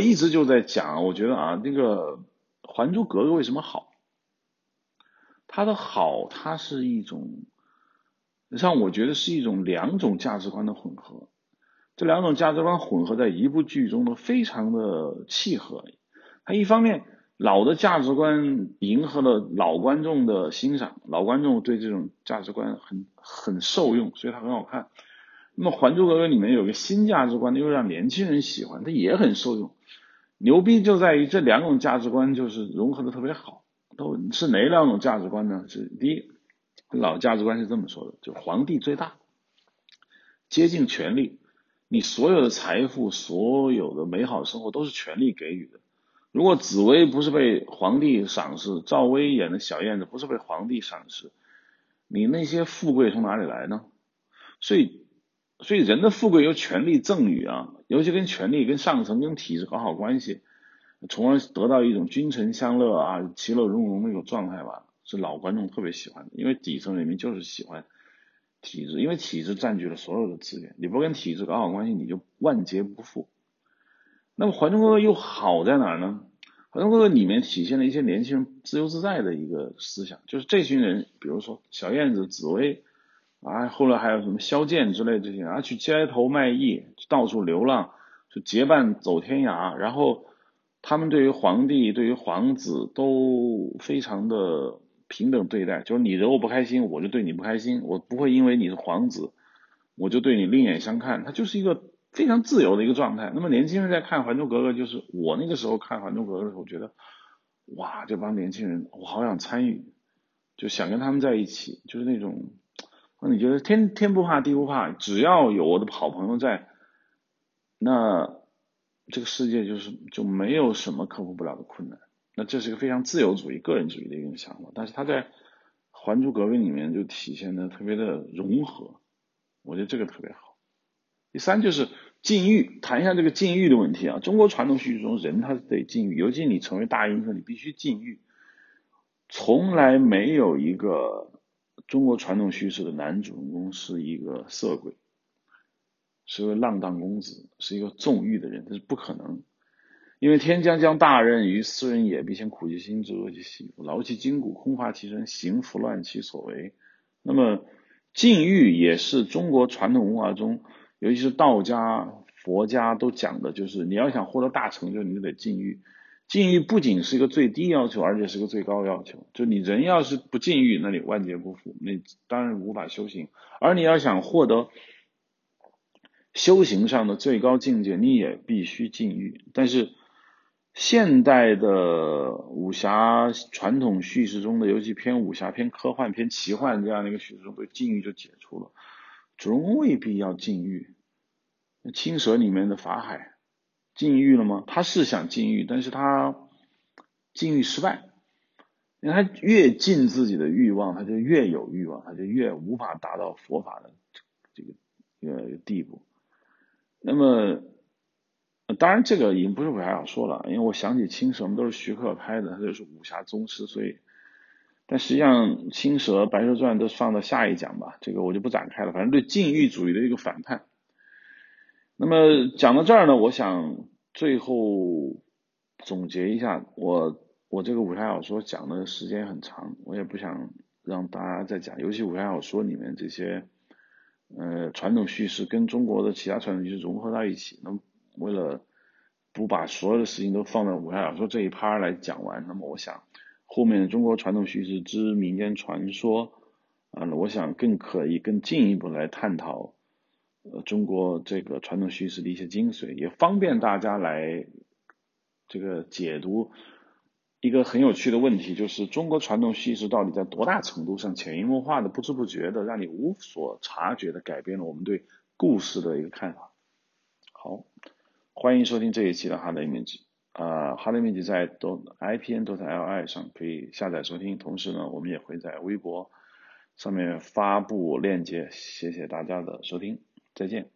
一直就在讲，我觉得那个还珠格格为什么好，它的好它是一种让我觉得是一种两种价值观的混合，这两种价值观混合在一部剧中的非常的契合。它一方面老的价值观迎合了老观众的欣赏，老观众对这种价值观很受用，所以它很好看。那么还珠格格里面有个新价值观又让年轻人喜欢，它也很受用，牛逼就在于这两种价值观就是融合的特别好。都是哪两种价值观呢？是第一，老价值观是这么说的，就皇帝最大，竭尽全力。你所有的财富，所有的美好生活都是全力给予的。如果紫薇不是被皇帝赏识，赵薇演的小燕子不是被皇帝赏识，你那些富贵从哪里来呢？所以人的富贵由权力赠予啊，尤其跟权力、跟上层、跟体制搞好关系，从而得到一种君臣相乐啊、其乐融融那种状态吧，是老观众特别喜欢的，因为底层人民就是喜欢体制，因为体制占据了所有的资源，你不跟体制搞好关系，你就万劫不复。那么《还珠格格》又好在哪儿呢？《还珠格格》里面体现了一些年轻人自由自在的一个思想，就是这群人，比如说小燕子、紫薇啊，后来还有什么萧剑之类这些啊，去街头卖艺，到处流浪，就结伴走天涯。然后他们对于皇帝、对于皇子都非常的平等对待，就是你惹我不开心，我就对你不开心，我不会因为你是皇子，我就对你另眼相看。它就是一个非常自由的一个状态。那么年轻人在看《还珠格格》，就是我那个时候看《还珠格格》的时候，我觉得哇，这帮年轻人我好想参与，就想跟他们在一起，就是那种让你觉得天不怕地不怕，只要有我的好朋友在，那这个世界就没有什么克服不了的困难。那这是一个非常自由主义、个人主义的一种想法，但是他在《还珠格格》里面就体现的特别的融合，我觉得这个特别好。第三就是禁欲，谈一下这个禁欲的问题啊。中国传统叙事中，人他是得禁欲，尤其你成为大英雄，你必须禁欲。从来没有一个中国传统叙事的男主人公是一个色鬼，是个浪荡公子，是一个纵欲的人，这是不可能。因为天将降大任于斯人也，必先苦其心志，饿其体肤，劳其筋骨，空乏其身，行拂乱其所为。那么禁欲也是中国传统文化中，尤其是道家、佛家都讲的，就是你要想获得大成就，你就得禁欲。禁欲不仅是一个最低要求，而且是个最高要求。就你人要是不禁欲，那你万劫不复，那当然无法修行。而你要想获得修行上的最高境界，你也必须禁欲。但是现代的武侠传统叙事中的，尤其偏武侠、偏科幻、偏奇幻这样的一个叙事中，对禁欲就解除了。主人公未必要禁欲，青蛇里面的法海禁欲了吗？他是想禁欲，但是他禁欲失败，因为他越禁自己的欲望，他就越有欲望，他就越无法达到佛法的这个地步。那么当然这个已经不是我还要说了，因为我想起青蛇，我们都是徐克拍的，他就是武侠宗师，所以但实际上青蛇、白蛇传都放到下一讲吧，这个我就不展开了，反正对禁欲主义的一个反叛。那么讲到这儿呢，我想最后总结一下，我这个武侠小说讲的时间很长，我也不想让大家再讲，尤其武侠小说里面这些传统叙事跟中国的其他传统叙事融合到一起，那么为了不把所有的事情都放到武侠小说这一趴来讲完，那么我想后面的中国传统叙事之民间传说啊，我想更可以更进一步来探讨中国这个传统叙事的一些精髓，也方便大家来这个解读一个很有趣的问题，就是中国传统叙事到底在多大程度上潜移默化的、不知不觉的、让你无所察觉的改变了我们对故事的一个看法。好，欢迎收听这一期的哈雷面基。哈雷面基在 IPN.LI 上可以下载收听，同时呢我们也会在微博上面发布链接。谢谢大家的收听，再见。